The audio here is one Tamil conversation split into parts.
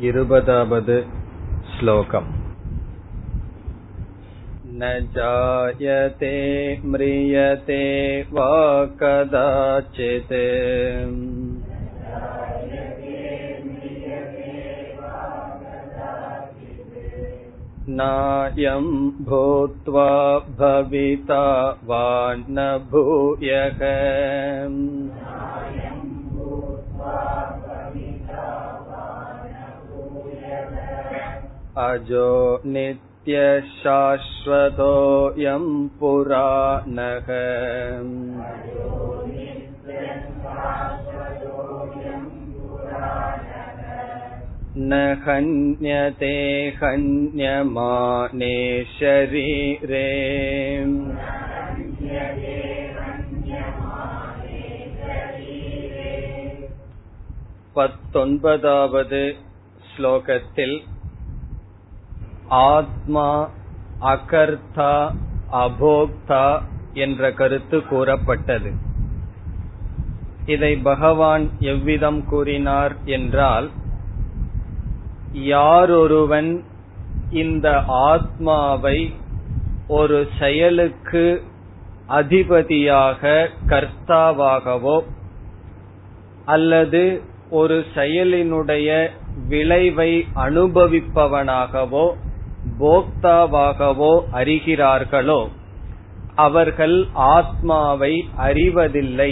20வது ஸ்லோகம். ந ஜாயதே ம்ரியதே வா கதாசித் நாயம் பூத்வா பவிதா வா ந பூயக. அஜோ நித்ய சாஸ்வதோயம் புராணக. ந ஹன்யதே ஹன்யமானே ஷரீரே. பத்தொன்பதாவது ஸ்லோகத்தில் ஆத்மா அகர்த்தா அபோக்தா என்ற கருத்து கூறப்பட்டது. இதை பகவான் எவ்விதம் கூறினார் என்றால், யாரொருவன் இந்த ஆத்மாவை ஒரு செயலுக்கு அதிபதியாக கர்த்தாவாகவோ அல்லது ஒரு செயலினுடைய விளைவை அனுபவிப்பவனாகவோ போக்தாவாகவோ அறிகிறார்களோ அவர்கள் ஆத்மாவை அறிவதில்லை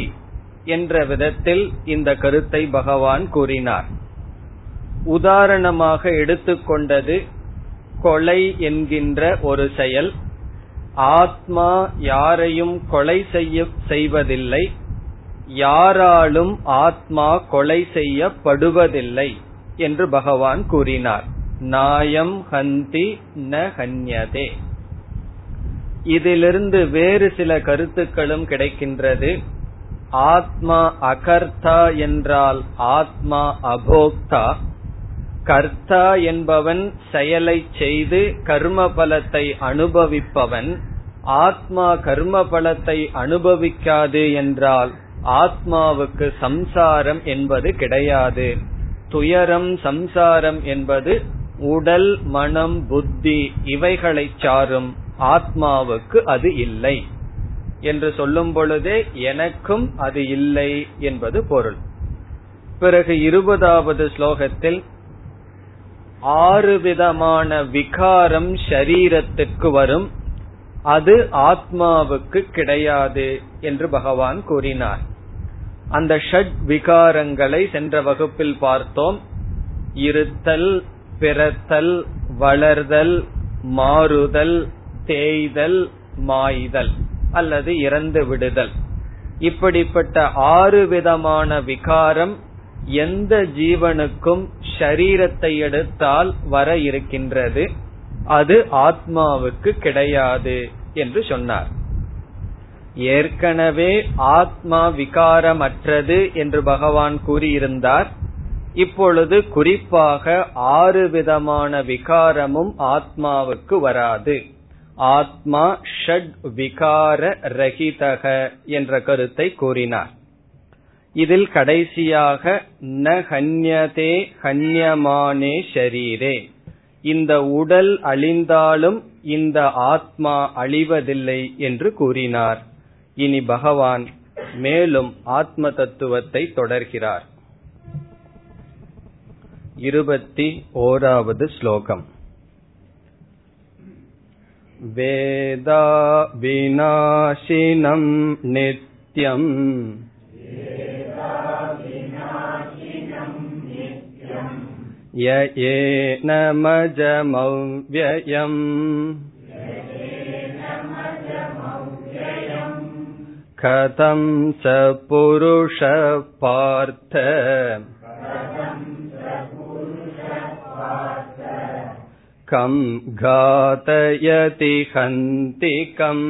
என்ற விதத்தில் இந்த கருத்தை பகவான் கூறினார். உதாரணமாக எடுத்துக்கொண்டது கொலை என்கின்ற ஒரு செயல். ஆத்மா யாரையும் கொலை செய்வதில்லை, யாராலும் ஆத்மா கொலை செய்யப்படுவதில்லை என்று பகவான் கூறினார். நாயம் ஹந்தி ந ஹன்யதே. இதிலிருந்து வேறு சில கருத்துக்களும் கிடைக்கின்றது. ஆத்மா அகர்த்தா என்றால் ஆத்மா அபோக்தா. கர்த்தா என்பவன் செயலை செய்து கர்ம பலத்தை அனுபவிப்பவன். ஆத்மா கர்ம பலத்தை அனுபவிக்காது என்றால் ஆத்மாவுக்கு சம்சாரம் என்பது கிடையாது. துயரம் சம்சாரம் என்பது உடல் மனம் புத்தி இவைகளை சாரும், ஆத்மாவுக்கு அது இல்லை என்று சொல்லும் பொழுதே எனக்கும் அது இல்லை என்பது பொருள். பிறகு 20வது ஸ்லோகத்தில் 6 விதமான விகாரம் ஷரீரத்துக்கு வரும், அது ஆத்மாவுக்கு கிடையாது என்று பகவான் கூறினார். அந்த ஷட் விகாரங்களை சென்ற வகுப்பில் பார்த்தோம். இருத்தல், பிறத்தல், வளர்தல், மாறுதல், தேய்தல், மாய்தல் அல்லது இறந்து விடுதல். இப்படிப்பட்ட 6 விதமான விகாரம் எந்த ஜீவனுக்கும் ஷரீரத்தை எடுத்தால் வர இருக்கின்றது, அது ஆத்மாவுக்கு கிடையாது என்று சொன்னார். ஏற்கனவே ஆத்மா விகாரமற்றது என்று பகவான் கூறியிருந்தார். இப்பொழுது குறிப்பாக 6 விதமான விகாரமும் ஆத்மாவுக்கு வராது. ஆத்மா ஷட் விகார ரஹிதக என்ற கருத்தை கூறினார். இதில் கடைசியாக ந ஹன்யதே ஹன்யமானே ஷரீரே, இந்த உடல் அழிந்தாலும் இந்த ஆத்மா அழிவதில்லை என்று கூறினார். இனி பகவான் மேலும் ஆத்ம தத்துவத்தை தொடர்கிறார். 21வது ஸ்லோகம். வேதா விநாசினம் நித்யம் யேன மஜமவ்யயம் கதம் ச புருஷ பார்த்த கம் காதயதி ஹந்திகம்.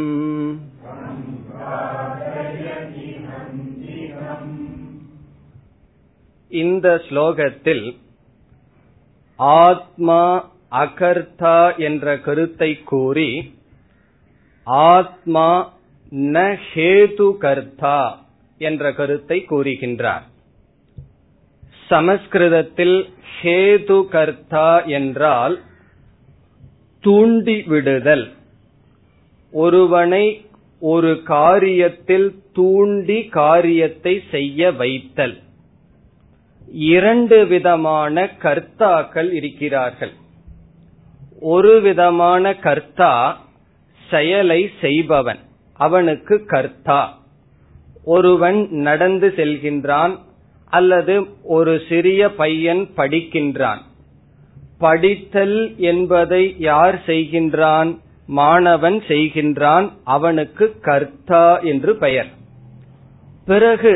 இந்த ஸ்லோகத்தில் ஆத்மா அகர்த்தா என்ற கருத்தை கூறி ஆத்மா ந ஹேது கர்த்தா என்ற கருத்தை கூறுகின்றார். சமஸ்கிருதத்தில் ஹேது கர்த்தா என்றால் தூண்டிவிடுதல், ஒருவனை ஒரு காரியத்தில் தூண்டி காரியத்தை செய்ய வைத்தல். இரண்டு விதமான கர்த்தாக்கள் இருக்கிறார்கள். ஒரு விதமான கர்த்தா செயலை செய்பவன், அவனுக்கு கர்த்தா. ஒருவன் நடந்து செல்கின்றான் அல்லது ஒரு சிறிய பையன் படிக்கின்றான். படித்தல் என்பதை யார் செய்கின்றான்? மாணவன் செய்கின்றான், அவனுக்கு கர்த்தா என்று பெயர். பிறகு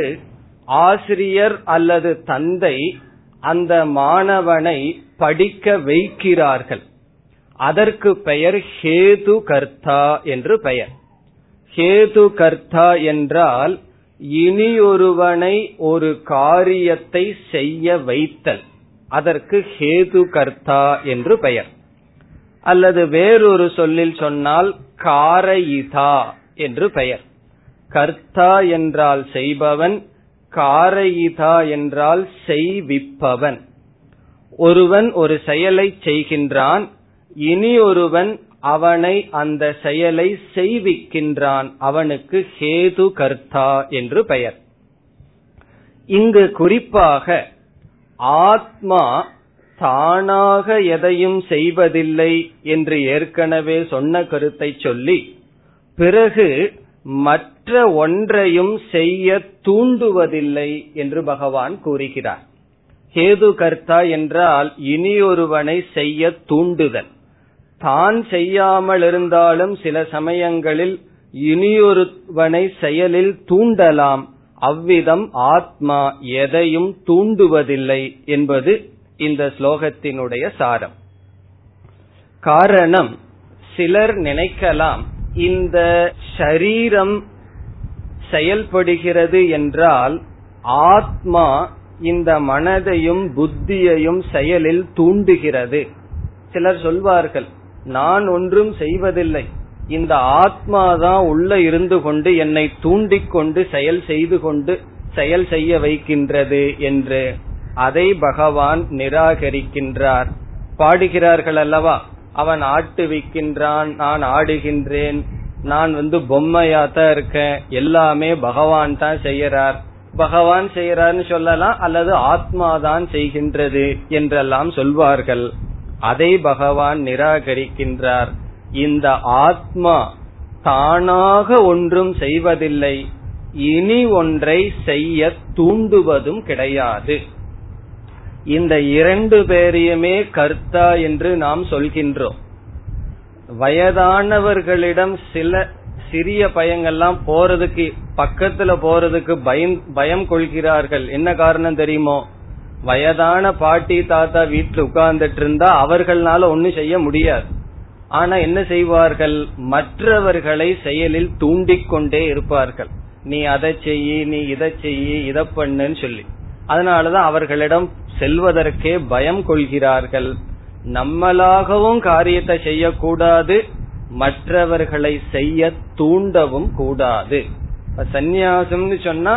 ஆசிரியர் அல்லது தந்தை அந்த மாணவனை படிக்க வைக்கிறார்கள், அதற்கு பெயர் ஹேது கர்த்தா என்று பெயர். ஹேது கர்த்தா என்றால் இனி ஒருவனை ஒரு காரியத்தை செய்ய வைத்தல், அதற்கு ஹேது கர்த்தா என்று பெயர். அல்லது வேறொரு சொல்லில் சொன்னால் காரயிதா என்று பெயர். கர்த்தா என்றால் செய்பவன், காரயிதா என்றால் செய்விப்பவன். ஒருவன் ஒரு செயலை செய்கின்றான், இனி ஒருவன் அவனை அந்த செயலை செய்விக்கின்றான், அவனுக்கு ஹேது கர்த்தா என்று பெயர். இங்கு குறிப்பாக ஆத்மா தானாக எதையும் செய்வதில்லை என்று ஏற்கனவே சொன்ன கருத்தை சொல்லி, பிறகு மற்ற ஒன்றையும் செய்ய தூண்டுவதில்லை என்று பகவான் கூறுகிறார். ஹேது கர்த்தா என்றால் இனியொருவனை செய்ய தூண்டுதல். தான் செய்யாமல் இருந்தாலும் சில சமயங்களில் இனியொருவனை செயலில் தூண்டலாம். அவ்விதம் ஆத்மா எதையும் தூண்டுவதில்லை என்பது இந்த ஸ்லோகத்தினுடைய சாரம். காரணம், சிலர் நினைக்கலாம் இந்த சரீரம் செயல்படுகிறது என்றால் ஆத்மா இந்த மனதையும் புத்தியையும் செயலில் தூண்டுகிறது. சிலர் சொல்வார்கள், நான் ஒன்றும் செய்வதில்லை, இந்த ஆத்மாதான் உள்ள இருந்து கொண்டு என்னை தூண்டிக்கொண்டு செயல் செய்ய வைக்கின்றது என்று. அதை பகவான் நிராகரிக்கின்றார். பாடுகிறார்கள் அல்லவா, அவன் ஆட்டுவிக்கின்றான், நான் ஆடுகின்றேன், நான் பொம்மையாத்தான் இருக்கேன், எல்லாமே பகவான் தான் செய்யறார். பகவான் செய்யறார்னு சொல்லலாம், அல்லது ஆத்மாதான் செய்கின்றது என்றெல்லாம் சொல்வார்கள். அதை பகவான் நிராகரிக்கின்றார். இந்த ஆத்மா தானாக ஒன்றும் செய்வதில்லை, இனி ஒன்றை செய்ய தூண்டுவதும் கிடையாது. இந்த இரண்டு பேரையுமே கர்த்தா என்று நாம் சொல்கின்றோம். வயதானவர்களிடம் சில சிறிய பயங்கள்லாம் போறதுக்கு பக்கத்துல போறதுக்கு பயம் கொள்கிறார்கள். என்ன காரணம் தெரியுமோ? வயதான பாட்டி தாத்தா வீட்டுல உட்கார்ந்துட்டு இருந்தா அவர்களால ஒன்னும் செய்ய முடியாது. ஆனா என்ன செய்வார்கள்? மற்றவர்களை செயலில் தூண்டிக்கொண்டே இருப்பார்கள். நீ அதை செய்யி, நீ இதை செய்யி, இதை பண்ணுன்னு சொல்லி. அதனாலதான் அவர்களிடம் செல்வதற்கே பயம் கொள்கிறார்கள். நம்மளாகவும் காரியத்தை செய்யக்கூடாது, மற்றவர்களை செய்ய தூண்டவும் கூடாது. சந்நியாசம்னு சொன்னா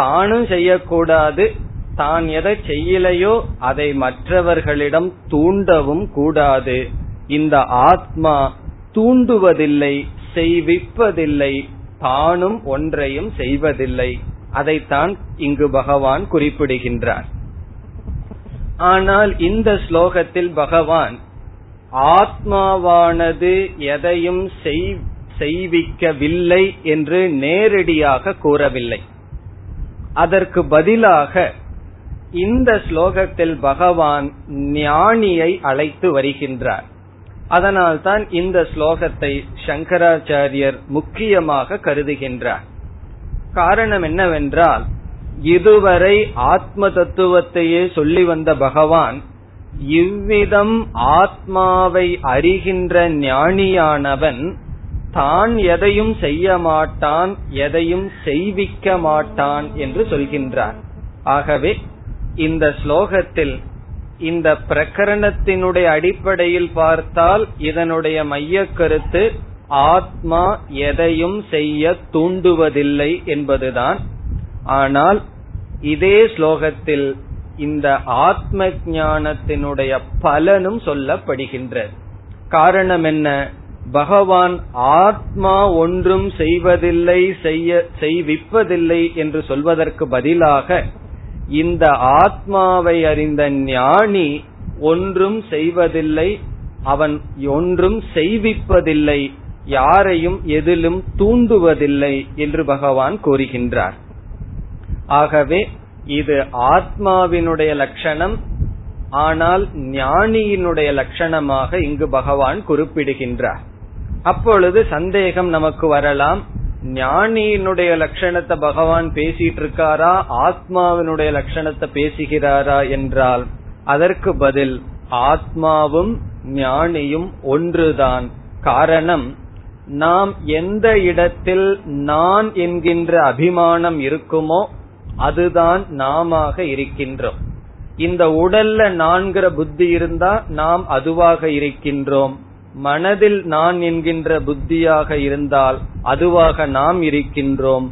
தானும் செய்யக்கூடாது, தான் எதை செய்யலையோ அதை மற்றவர்களிடம் தூண்டவும் கூடாது. இந்த ஆத்மா தூண்டுவதில்லை, செய்விப்பதில்லை, தானும் ஒன்றையும் செய்வதில்லை. அதைத்தான் இங்கு பகவான் குறிப்பிடுகின்றார். ஆனால் இந்த ஸ்லோகத்தில் பகவான் ஆத்மாவானது எதையும் செய்விக்கவில்லை என்று நேரடியாக கூறவில்லை. அதற்கு பதிலாக இந்த ஸ்லோகத்தில் பகவான் ஞானியை அழைத்து வருகின்றார். அதனால்தான் இந்த ஸ்லோகத்தை சங்கராச்சாரியர் முக்கியமாக கருதுகின்றார். காரணம் என்னவென்றால், இதுவரை ஆத்ம தத்துவத்தையே சொல்லி வந்த பகவான் இவ்விதம் ஆத்மாவை அறிகின்ற ஞானியானவன் தான் எதையும் செய்ய மாட்டான், எதையும் செய்விக்க மாட்டான் என்று சொல்கின்றார். ஆகவே இந்த ஸ்லோகத்தில் இந்த பிரகரணத்தினுடைய அடிப்படையில் பார்த்தால் இதனுடைய மைய கருத்து ஆத்மா எதையும் செய்ய தூண்டுவதில்லை என்பதுதான். ஆனால் இதே ஸ்லோகத்தில் இந்த ஆத்ம ஞானத்தினுடைய பலனும் சொல்லப்படுகின்றது. காரணம் என்ன? பகவான் ஆத்மா ஒன்றும் செய்வதில்லை, செய்விப்பதில்லை என்று சொல்வதற்கு பதிலாக இந்த ஆத்மாவை அறிந்த ஞானி ஒன்றும் செய்வதில்லை, அவன் ஒன்றும் செய்விப்பதில்லை, யாரையும் எதிலும் தூண்டுவதில்லை என்று பகவான் கூறுகின்றார். ஆகவே இது ஆத்மாவினுடைய லட்சணம். ஆனால் ஞானியினுடைய லட்சணமாக இங்கு பகவான் குறிப்பிடுகின்றார். அப்பொழுது சந்தேகம் நமக்கு வரலாம், ஞானியினுடைய லட்சணத்தை பகவான் பேசிட்டு இருக்காரா, ஆத்மாவினுடைய லட்சணத்தை பேசுகிறாரா என்றால், அதற்கு பதில் ஆத்மாவும் ஞானியும் ஒன்றுதான். காரணம், நாம் எந்த இடத்தில் நான் என்கின்ற அபிமானம் இருக்குமோ அதுதான் நாம இருக்கின்றோம். இந்த உடல்ல நான்கிற புத்தி இருந்தா நாம் அதுவாக இருக்கின்றோம். மனதில் நான் என்கின்ற புத்தியாக இருந்தால் அதுவாக நாம் இருக்கின்றோம்.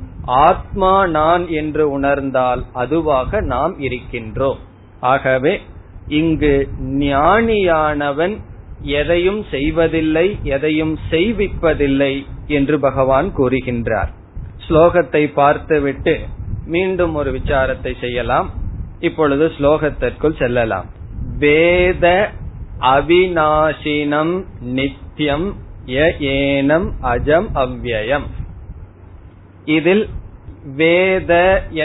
ஆத்மா நான் என்று உணர்ந்தால் அதுவாக நாம் இருக்கின்றோம். ஆகவே இங்கு ஞானியானவன் எதையும் செய்வதில்லை, எதையும் செய்விப்பதில்லை என்று பகவான் கூறுகின்றார். ஸ்லோகத்தை பார்த்துவிட்டு மீண்டும் ஒரு விசாரத்தை செய்யலாம். இப்பொழுது ஸ்லோகத்திற்குள் செல்லலாம். வேத அவிநாசினம் நித்தியம் ஏனம் அஜம் அவ்யயம். இதில் வேத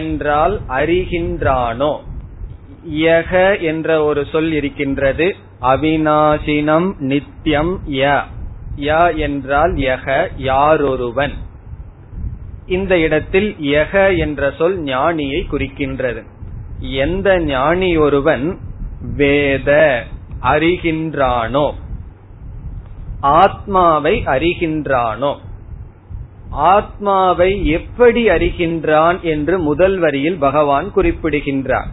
என்றால் அறிகின்றானோ, யக என்ற ஒரு சொல் இருக்கின்றது. அவிநாசினம் நித்தியம் ய, ய என்றால் யக, யாரொருவன். இந்த இடத்தில் யக என்ற சொல் ஞானியை குறிக்கின்றது. எந்த ஞானி ஒருவன் வேத அறிகின்றானோ, ஆத்மாவை அறிகின்றானோ. ஆத்மாவை எப்படி அறிகின்றான் என்று முதல் வரியில் பகவான் குறிப்பிடுகின்றார்.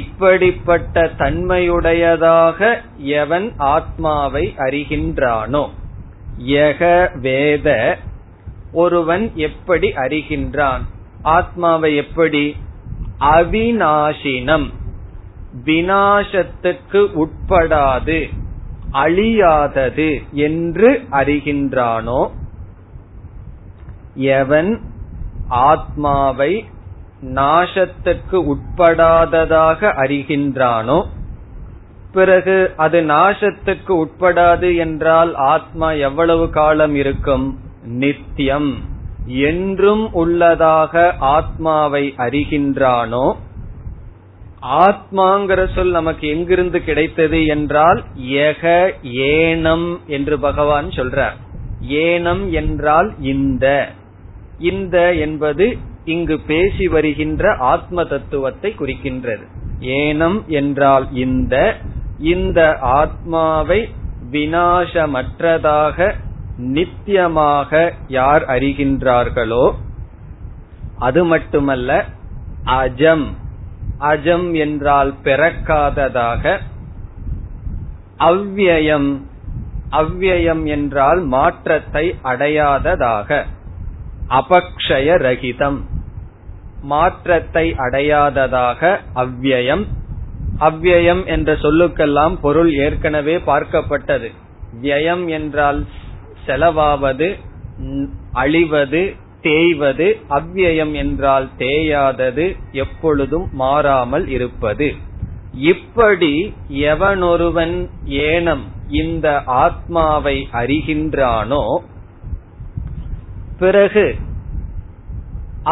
இப்படிப்பட்ட தன்மையுடையதாக எவன் ஆத்மாவை அறிகின்றானோ, யக வேத, ஒருவன் எப்படி அறிகின்றான் ஆத்மாவை? எப்படி? அவிநாசினம், விநாசத்துக்கு உட்படாது, அழியாதது என்று அறிகின்றானோ, எவன் ஆத்மாவை நாசத்துக்கு உட்படாததாக அறிகின்றானோ. பிறகு அது நாசத்துக்கு உட்படாது என்றால் ஆத்மா எவ்வளவு காலம் இருக்கும்? நித்தியம், என்றும் உள்ளதாக ஆத்மாவை அறிகின்றானோ. ஆத்மாங்கிற சொல் நமக்கு எங்கிருந்து கிடைத்தது என்றால் யக ஏனம் என்று பகவான் சொல்றார். ஏனம் என்றால் இந்த, இந்த என்பது இங்கு பேசி வருகின்ற ஆத்ம தத்துவத்தை குறிக்கின்றது. ஏனம் என்றால் இந்த, இந்த ஆத்மாவை விநாசமற்றதாக நித்தியமாக யார் அறிகின்றார்களோ. அது மட்டுமல்ல, அஜம், அஜம் என்றால் பிறக்காததாக. அவ்யயம், அவ்யயம் என்றால் மாற்றத்தை அடையாததாக. அபக்ஷய ரகிதம், மாற்றத்தை அடையாததாக அவ்யயம். அவ்யயம் என்ற சொல்லுக்கெல்லாம் பொருள் ஏற்கனவே பார்க்கப்பட்டது. வியம் என்றால் செலவாவது, அழிவது, தேய்வது. அவ்யயம் என்றால் தேயாதது, எப்பொழுதும் மாறாமல் இருப்பது. இப்படி எவனொருவன் ஏனம் இந்த ஆத்மாவை அறிகின்றானோ, பிறகு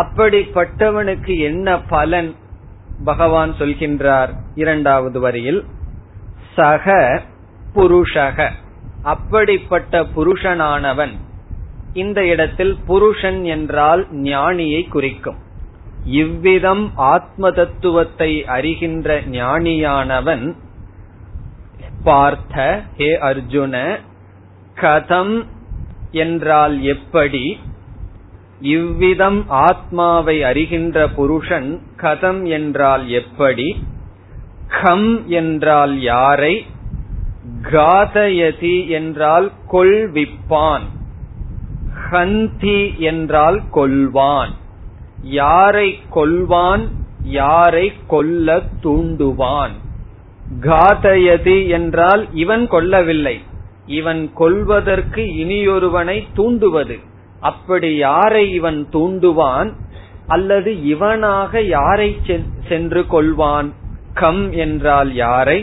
அப்படிப்பட்டவனுக்கு என்ன பலன் பகவான் சொல்கின்றார் இரண்டாவது வரியில். சக புருஷக, அப்படிப்பட்ட புருஷனானவன். இந்த இடத்தில் புருஷன் என்றால் ஞானியை குறிக்கும். இவ்விதம் ஆத்ம தத்துவத்தை அறிகின்ற ஞானியானவன், பார்த்த ஹே அர்ஜுன, கதம் என்றால் எப்படி, இவ்விதம் ஆத்மாவை அறிகின்ற புருஷன் கதம் என்றால் எப்படி, கம் என்றால் யாரை, காதயதி என்றால் கொள்விப்பான், ஹந்தி என்றால் கொல்வான், யாரை கொல்வான், யாரை கொல்ல தூண்டுவான். காதயதி என்றால் இவன் கொல்லவில்லை, இவன் கொல்வதற்கு இனியொருவனை தூண்டுவது. அப்படி யாரை இவன் தூண்டுவான் அல்லது இவனாக யாரை சென்று கொள்வான். கம் என்றால் யாரை,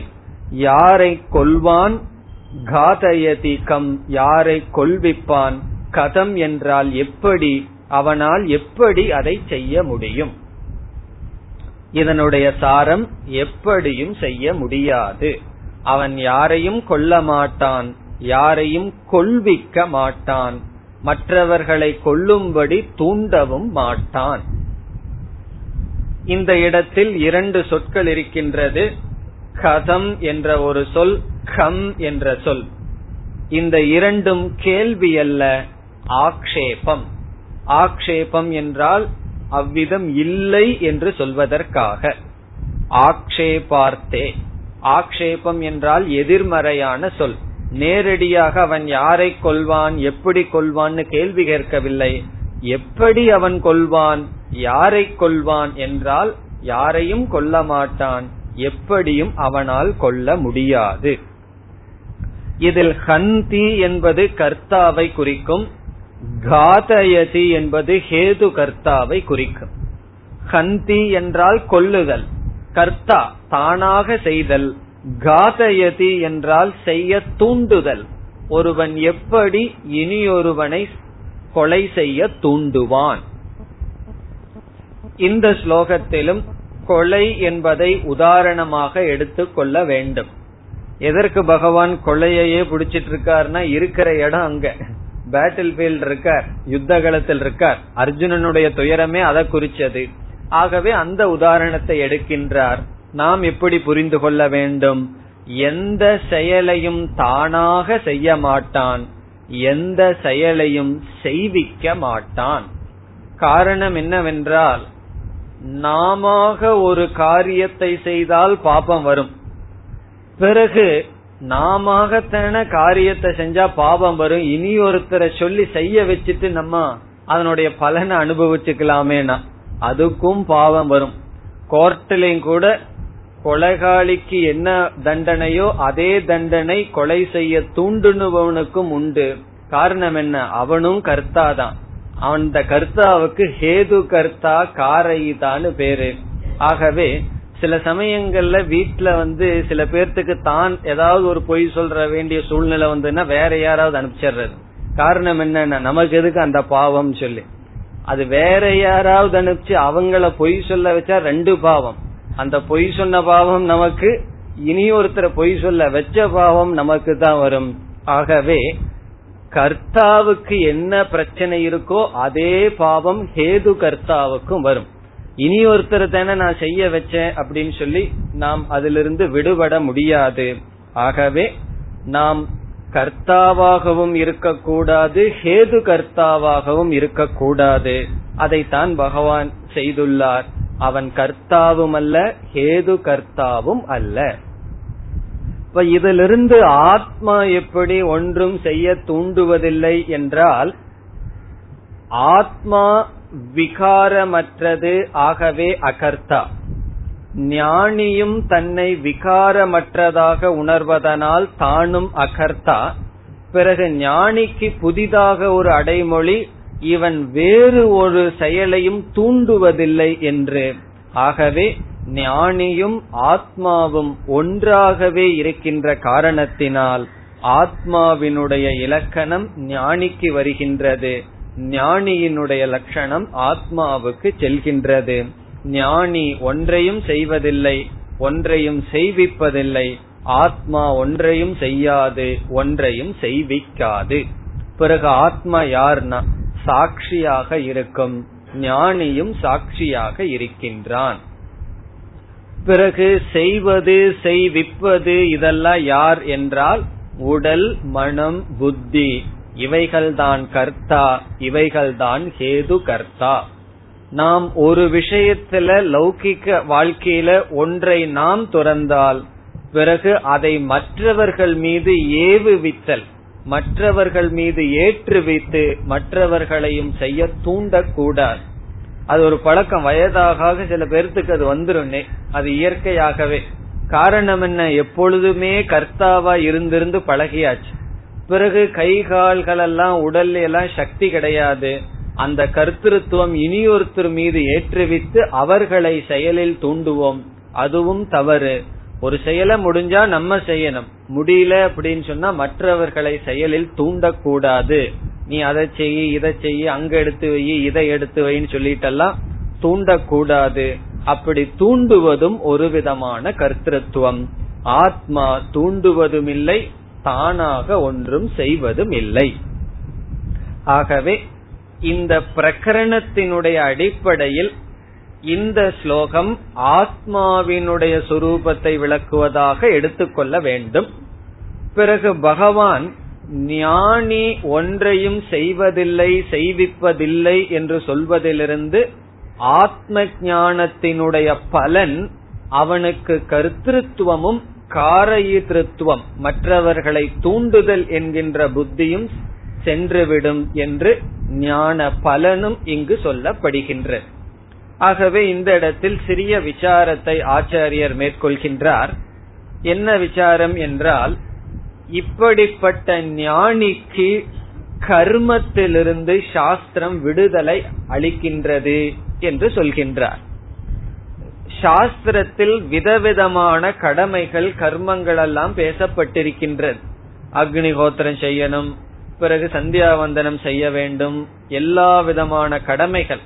யாரை கொல்வான். காதயதி கம், யாரை கொல்விப்பான். கதம் என்றால் எப்படி, அவனால் எப்படி அதை செய்ய முடியும். இதனுடைய சாரம் எப்படியும் செய்ய முடியாது. அவன் யாரையும் கொல்ல மாட்டான், யாரையும் கொல்விக்க மாட்டான், மற்றவர்களை கொல்லும்படி தூண்டவும் மாட்டான். இந்த இடத்தில் இரண்டு சொற்கள் இருக்கின்றது. கதம் என்ற ஒரு சொல், கம் என்ற சொல். இந்த இரண்டும் கேள்வி அல்ல, ஆக்ஷேபம். ஆக்ஷேபம் என்றால் அவ்விதம் இல்லை என்று சொல்வதற்காக. ஆக்ஷேபார்த்தே, ஆக்ஷேபம் என்றால் எதிர்மறையான சொல். நேரடியாக அவன் யாரை கொல்வான், எப்படி கொல்வான்னு கேள்வி கேட்கவில்லை. எப்படி அவன் கொல்வான், யாரை கொல்வான் என்றால் யாரையும் கொல்ல மாட்டான், எப்படியும் அவனால் கொல்ல முடியாது. இதில் ஹந்தி என்பது கர்த்தாவை குறிக்கும், காதயதி என்பது ஹேது கர்த்தாவை குறிக்கும். ஹந்தி என்றால் கொல்லுதல், கர்த்தா தானாக செய்தல். காதயதி என்றால் செய்ய தூண்டுதல், ஒருவன் எப்படி இனியொருவனை கொலை செய்ய தூண்டுவான். இந்த ஸ்லோகத்திலும் கொலை என்பதை உதாரணமாக எடுத்துக் கொள்ள வேண்டும். எதற்கு பகவான் கொலையையே புடிச்சிட்டு இருக்காருன்னா, இருக்கிற இடம் அங்க பேட்டில் ஃபீல்ட் இருக்கார், யுத்த களத்தில் இருக்கார். அர்ஜுனனுடைய துயரமே அதை குறிச்சது. ஆகவே அந்த உதாரணத்தை எடுக்கின்றார். நாம் எப்படி புரிந்து கொள்ள வேண்டும், எந்த செயலையும் தானாக செய்ய மாட்டான், எந்த செயலையும் செய்விக்க மாட்டான். காரணம் என்னவென்றால், நாம ஒரு காரியத்தை செய்தால் பாபம் வரும், பிறகு நாம காரியத்தை செஞ்சா பாபம் வரும், இனி ஒருத்தரை சொல்லி செய்ய வச்சுட்டு நம்ம அதனுடைய பலனை அனுபவிச்சுக்கலாமேனா அதுக்கும் பாவம் வரும். கோர்ட்லயும் கூட கொலைகாலிக்கு என்ன தண்டனையோ அதே தண்டனை கொலை செய்ய தூண்டுனுவனுக்கும் உண்டு. காரணம் என்ன, அவனும் கர்த்தா தான். அந்த கர்த்தாவுக்கு ஹேது கர்த்தா காரயிதான்னு பேரு. ஆகவே சில சமயங்கள்ல வீட்டுல சில பேர்த்துக்கு தான் ஏதாவது ஒரு பொய் சொல்ற வேண்டிய சூழ்நிலை வந்துன்னா வேற யாராவது அனுப்பிச்சிடுறது. காரணம் என்னன்னா, நமக்கு எதுக்கு அந்த பாவம் சொல்லி, அது வேற யாராவது அனுப்பிச்சு அவங்கள பொய் சொல்ல வச்சா ரெண்டு பாவம். அந்த பொய் சொன்ன பாவம் நமக்கு, இனி ஒருத்தர பொய் சொல்ல வச்ச பாவம் நமக்கு தான் வரும். ஆகவே கர்த்தாவுக்கு என்ன பிரச்சனை இருக்கோ அதே பாவம் ஹேது கர்த்தாவுக்கும் வரும். இனி ஒருத்தர் தானே நான் செய்ய வச்சேன் அப்படின்னு சொல்லி நாம் அதிலிருந்து விடுபட முடியாது. ஆகவே நாம் கர்த்தாவாகவும் இருக்கக்கூடாது, ஹேது கர்த்தாவாகவும் இருக்கக்கூடாது. அதைத்தான் பகவான் செய்துள்ளார். அவன் கர்த்தாவும் அல்ல, ஹேது கர்த்தாவும் அல்ல. இப்ப இதிலிருந்து ஆத்மா எப்படி ஒன்றும் செய்ய தூண்டுவதில்லை என்றால், ஆத்மா விகாரமற்றது, ஆகவே அகர்த்தா. ஞானியும் தன்னை விகாரமற்றதாக உணர்வதனால் தானும் அகர்த்தா. பிறகு ஞானிக்கு புதிதாக ஒரு அடைமொழி, இவன் வேறு ஒரு செயலையும் தூண்டுவதில்லை என்று. ஆகவே ஞானியும் ஆத்மாவும் ஒன்றாகவே இருக்கின்ற காரணத்தினால் ஆத்மாவினுடைய இலக்கணம் ஞானிக்கு வருகின்றது, ஞானியினுடைய லட்சணம் ஆத்மாவுக்கு செல்கின்றது. ஞானி ஒன்றையும் செய்வதில்லை, ஒன்றையும் செய்விப்பதில்லை. ஆத்மா ஒன்றையும் செய்யாது, ஒன்றையும் செய்விக்காது. பிறகு ஆத்மா யார்னா சாட்சியாக இருக்கும், ஞானியும் சாட்சியாக இருக்கின்றான். பிறகு செய்வது செய்விப்பது இதெல்லாம் யார் என்றால், உடல் மனம் புத்தி இவைகள்தான் கர்த்தா, இவைகள்தான் ஹேது கர்த்தா. நாம் ஒரு விஷயத்துல லௌகிக்க வாழ்க்கையில ஒன்றை நாம் துறந்தால் பிறகு அதை மற்றவர்கள் மீது ஏவுவித்தல், மற்றவர்கள் மீது ஏற்றுவித்து மற்றவர்களையும் செய்ய தூண்டக்கூடாது. அது ஒரு பழக்கம். வயதாக சில பேர்த்துக்கு அது வந்துடும், அது இயற்கையாகவே. காரணம் என்ன, எப்பொழுதுமே கர்த்தாவா இருந்திருந்து பழகியாச்சு. பிறகு கை கால்கள் எல்லாம் உடல்ல எல்லாம் சக்தி கிடையாது. அந்த கர்த்திருவம் இனியொருத்தர் மீது ஏற்றுவித்து அவர்களை செயலில் தூண்டுவோம், அதுவும் தவறு. ஒரு செயலை முடிஞ்சா நம்ம செய்யணும், முடியல அப்படின்னு சொன்னா மற்றவர்களை செயலில் தூண்டக்கூடாது. நீ அதை செய்ய, இதை செய்ய, அங்க எடுத்து வை, இதை எடுத்து வைன்னு சொல்லிட்டெல்லாம் தூண்டக்கூடாது. அப்படி தூண்டுவதும் ஒரு விதமான கர்த்திருவம். ஆத்மா தூண்டுவதும் இல்லை, தானாக ஒன்றும் செய்வதும் இல்லை. ஆகவே இந்த பிரகரணத்தினுடைய அடிப்படையில் இந்த ஸ்லோகம் ஆத்மாவினுடைய சுரூபத்தை விளக்குவதாக எடுத்துக்கொள்ள வேண்டும். பிறகு பகவான் ஞானி ஒன்றையும் செய்வதில்லை, செய்விப்பதில்லை என்று சொல்வதிலிருந்து ஆத்ம ஞானத்தினுடைய பலன் அவனுக்கு கர்த்திருவமும் காரயித்ருவம், மற்றவர்களை தூண்டுதல் என்கின்ற புத்தியும் சென்றுவிடும் என்று ஞான பலனும் இங்கு சொல்லப்படுகின்ற. ஆகவே இந்த இடத்தில் சிறிய விசாரத்தை ஆச்சாரியர் மேற்கொள்கின்றார். என்ன விசாரம் என்றால், இப்படிப்பட்ட ஞானிக்கு கர்மத்திலிருந்து சாஸ்திரம் விடுதலை அளிக்கின்றது என்று சொல்கின்றார். சாஸ்திரத்தில் விதவிதமான கடமைகள், கர்மங்கள் எல்லாம் பேசப்பட்டிருக்கின்றது. அக்னிஹோத்திரம் செய்யணும், பிறகு சந்தியாவந்தனம் செய்ய வேண்டும், எல்லா விதமான கடமைகள்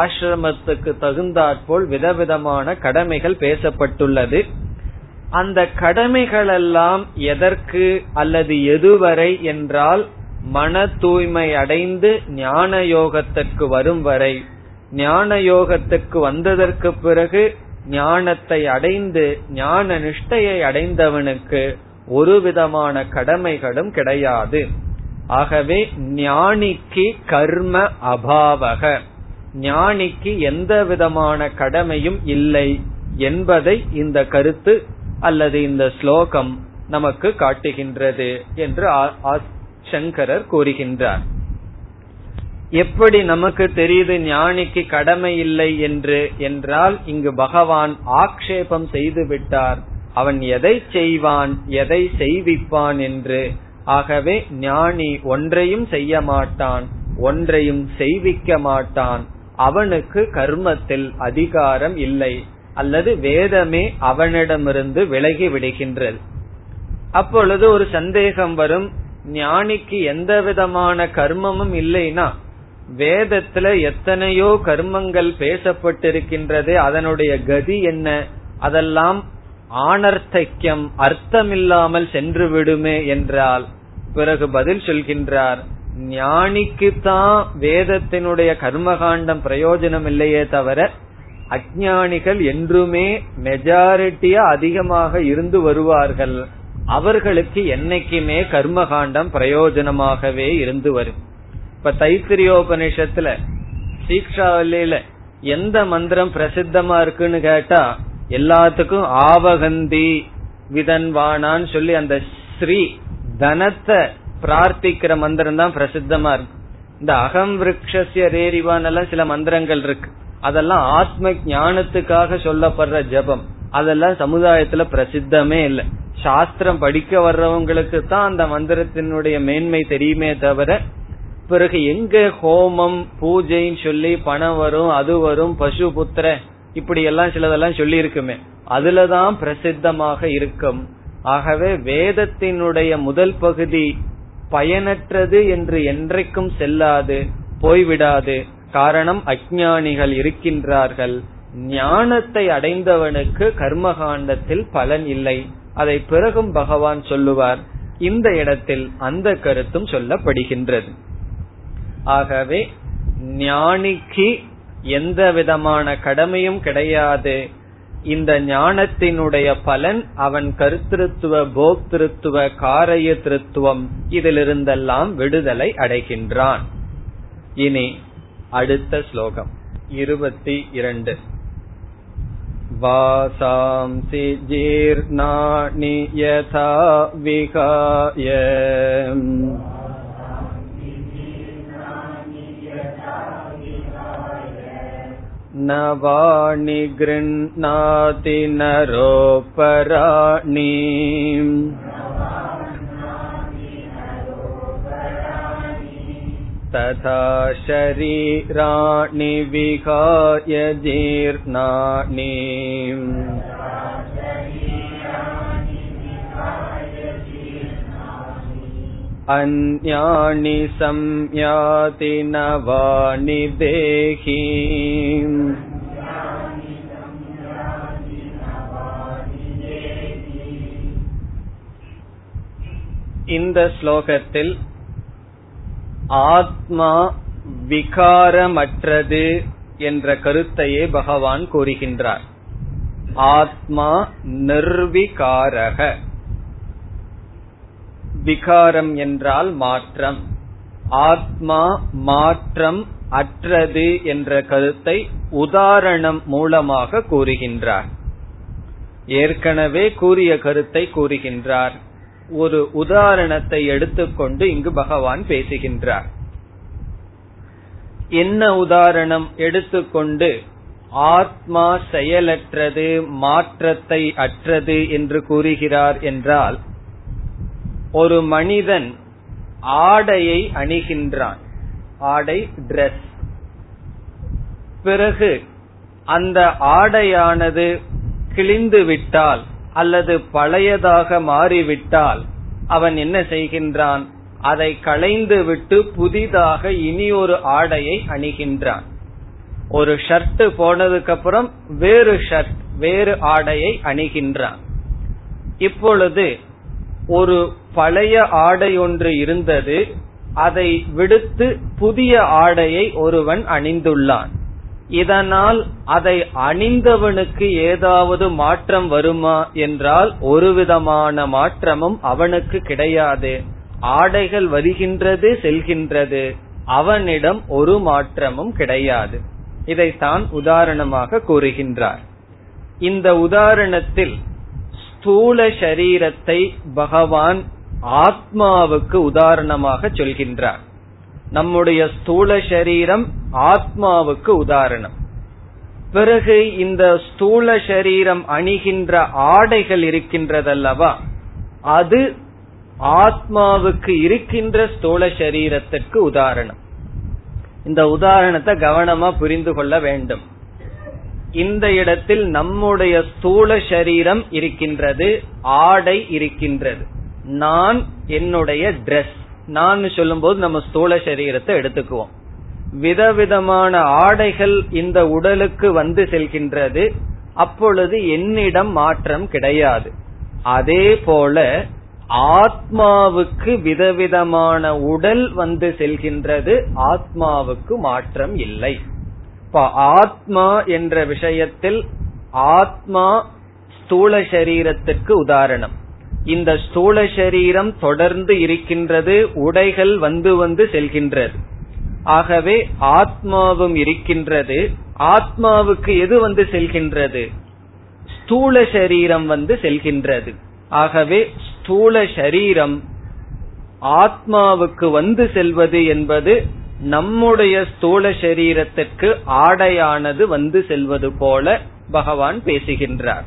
ஆசிரமத்துக்கு தகுந்தாற்போல் விதவிதமான கடமைகள் பேசப்பட்டுள்ளது. அந்த கடமைகளெல்லாம் எதற்கு அல்லது எதுவரை என்றால், மன தூய்மை அடைந்து ஞான யோகத்திற்கு வரும் வரை. ஞான யோகத்துக்கு வந்ததற்கு பிறகு ஞானத்தை அடைந்து ஞான நிஷ்டையை அடைந்தவனுக்கு ஒரு விதமான கடமைகளும் கிடையாது. ஆகவே ஞானிக்கு கர்ம அபாவக, ஞானிக்கு எந்த விதமான கடமையும் இல்லை என்பதை இந்த கருத்து அல்லது இந்த ஸ்லோகம் நமக்கு காட்டுகின்றது என்று சங்கரர் கூறுகின்றார். எப்படி நமக்கு தெரியுது ஞானிக்கு கடமை இல்லை என்று என்றால், இங்கு பகவான் ஆக்ஷேபம் செய்து விட்டார், அவன் எதை செய்வான் எதை செய்விப்பான் என்று. ஆகவே ஞானி ஒன்றையும் செய்ய மாட்டான், ஒன்றையும் செய்விக்க மாட்டான், அவனுக்கு கர்மத்தில் அதிகாரம் இல்லை, அல்லது வேதமே அவனிடமிருந்து விலகி விடுகின்றது. அப்பொழுது ஒரு சந்தேகம் வரும், ஞானிக்கு எந்த விதமான கர்மமும் இல்லைனா வேதத்துல எத்தனையோ கர்மங்கள் பேசப்பட்டிருக்கின்றது, அதனுடைய கதி என்ன, அதெல்லாம் ஆனர்த்தக்கியம் அர்த்தமில்லாமல் சென்று விடுமே என்றால், பிறகு பதில் சொல்கின்றார், ஞானிக்குத்தான் வேதத்தினுடைய கர்மகாண்டம் பிரயோஜனம் இல்லையே தவிர அஞ்ஞானிகள் என்றுமே மெஜாரிட்டியா அதிகமாக இருந்து வருவார்கள், அவர்களுக்கு என்னைக்குமே கர்மகாண்டம் பிரயோஜனமாகவே இருந்து வரும். இப்ப தைத்திரியோபனிஷத்துல சீக்ஷாவல்லியில எந்த மந்திரம் பிரசித்தமா இருக்குன்னு கேட்டா எல்லாத்துக்கும் ஆவகந்தி விதன்வானான்னு சொல்லி அந்த ஸ்ரீ தனத்தை பிரார்த்திக்கிற மந்திரம் தான் பிரசித்தமா இருக்கு. இந்த அகம் விரக்ஷஸ்ய ரேரிவான் எல்லாம் சில மந்திரங்கள் இருக்கு, அதெல்லாம் ஆத்ம ஞானத்துக்காக சொல்லப்படுற ஜபம், அதெல்லாம் சமுதாயத்துல பிரசித்தமே இல்லை. சாஸ்திரம் படிக்க வர்றவங்களுக்கு தான் அந்த மந்திரத்தினுடைய மேன்மை தெரியுமே தவிர, பிறகு எங்க ஹோமம் பூஜைன்னு சொல்லி பணம் வரும், அது வரும், பசு புத்திர இப்படி எல்லாம் சிலதெல்லாம் சொல்லி இருக்குமே, அதுலதான் பிரசித்தமாக இருக்கும். ஆகவே வேதத்தினுடைய முதல் பகுதி பயனற்றது என்று என்றைக்கும் செல்லாது, போய்விடாது. காரணம் அஞ்ஞானிகள் இருக்கின்றார்கள், ஞானத்தை அடைந்தவனுக்கு கர்மகாண்டத்தில் பலன் இல்லை. அதை பிறகும் பகவான் சொல்லுவார். இந்த இடத்தில் அந்த கருத்தும் சொல்லப்படுகின்றது. ஆகவே ஞானிக்கு எந்த விதமான கடமையும் கிடையாது. இந்த ஞானத்தினுடைய பலன் அவன் கர்த்திருத்துவ போக்திருத்துவ காரயித்ருவம் இதிலிருந்தெல்லாம் விடுதலை அடைகின்றான். இனி அடுத்த ஸ்லோகம் 22. வாசாம்சி ஜீர்ணானி யதா விகாய நவா நிகிருண்ணாதி நரோபராணி. ததா ஷரீராணி விகாய ஜீர்ணானி. அன்யானி சம்யாதி நவானி தேஹி. இந்த ஸ்லோகத்தில் ஆத்மா விகாரமற்றது என்ற கருத்தையே பகவான் கூறுகின்றார். ஆத்மா நிர்விகாரக, விகாரம் என்றால் மாற்றம். ஆத்மா மாற்றம் அற்றது என்ற கருத்தை உதாரணம் மூலமாக கூறுகின்றார். ஏற்கனவே கூறிய கருத்தை கூறுகின்றார். ஒரு உதாரணத்தை எடுத்துக்கொண்டு இங்கு பகவான் பேசுகின்றார். என்ன உதாரணம் எடுத்துக்கொண்டு ஆத்மா செயலற்றது, மாற்றத்தை அற்றது என்று கூறுகிறார் என்றால், ஒரு மனிதன் ஆடையை அணிகின்றான், ஆடை டிரெஸ். பிறகு அந்த ஆடையானது கிழிந்துவிட்டால் அல்லது பழையதாக மாறிவிட்டால் அவன் என்ன செய்கின்றான்? அதை களைந்து விட்டு புதிதாக இனி ஒரு ஆடையை அணிகின்றான். ஒரு ஷர்ட் போனதுக்கு அப்புறம் வேறு ஷர்ட், வேறு ஆடையை அணிகின்றான். இப்பொழுது ஒரு பழைய ஆடை ஒன்று இருந்தது, அதை விடுத்து புதிய ஆடையை ஒருவன் அணிந்துள்ளான். இதனால் அதை அணிந்தவனுக்கு ஏதாவது மாற்றம் வருமா என்றால் ஒரு விதமான மாற்றமும் அவனுக்கு கிடையாது. ஆடைகள் வருகின்றது, செல்கின்றது, அவனிடம் ஒரு மாற்றமும் கிடையாது. இதைத்தான் உதாரணமாக கூறுகின்றார். இந்த உதாரணத்தில் ஸ்தூல சரீரத்தை பகவான் ஆத்மாவுக்கு உதாரணமாக சொல்கின்றார். நம்முடைய ஸ்தூல சரீரம் ஆத்மாவுக்கு உதாரணம். பிறகு இந்த ஸ்தூல சரீரம் அணிகின்ற ஆடைகள் இருக்கின்றதல்லவா, அது ஆத்மாவுக்கு இருக்கின்ற ஸ்தூல சரீரத்திற்கு உதாரணம். இந்த உதாரணத்தை கவனமா புரிந்து கொள்ள வேண்டும். இந்த இடத்தில் நம்முடைய ஸ்தூல சரீரம் இருக்கின்றது, ஆடை இருக்கின்றது. நான் என்னுடைய டிரெஸ், நான் சொல்லும் போது நம்ம ஸ்தூல சரீரத்தை எடுத்துக்குவோம். விதவிதமான ஆடைகள் இந்த உடலுக்கு வந்து செல்கின்றது, அப்பொழுது என்னிடம் மாற்றம் கிடையாது. அதே போல ஆத்மாவுக்கு விதவிதமான உடல் வந்து செல்கின்றது, ஆத்மாவுக்கு மாற்றம் இல்லை. இப்ப ஆத்மா என்ற விஷயத்தில் ஆத்மா ஸ்தூல சரீரத்திற்கு உதாரணம். இந்த ஸ்தூல சரீரம் தொடர்ந்து இருக்கின்றது, உடைகள் வந்து வந்து செல்கின்றது. ஆகவே ஆத்மாவும் இருக்கின்றது. ஆத்மாவுக்கு எது வந்து செல்கின்றது? ஸ்தூல சரீரம் வந்து செல்கின்றது. ஆகவே ஸ்தூல சரீரம் ஆத்மாவுக்கு வந்து செல்வது என்பது நம்முடைய ஸ்தூல சரீரத்திற்கு ஆடையானது வந்து செல்வது போல பகவான் பேசுகின்றார்.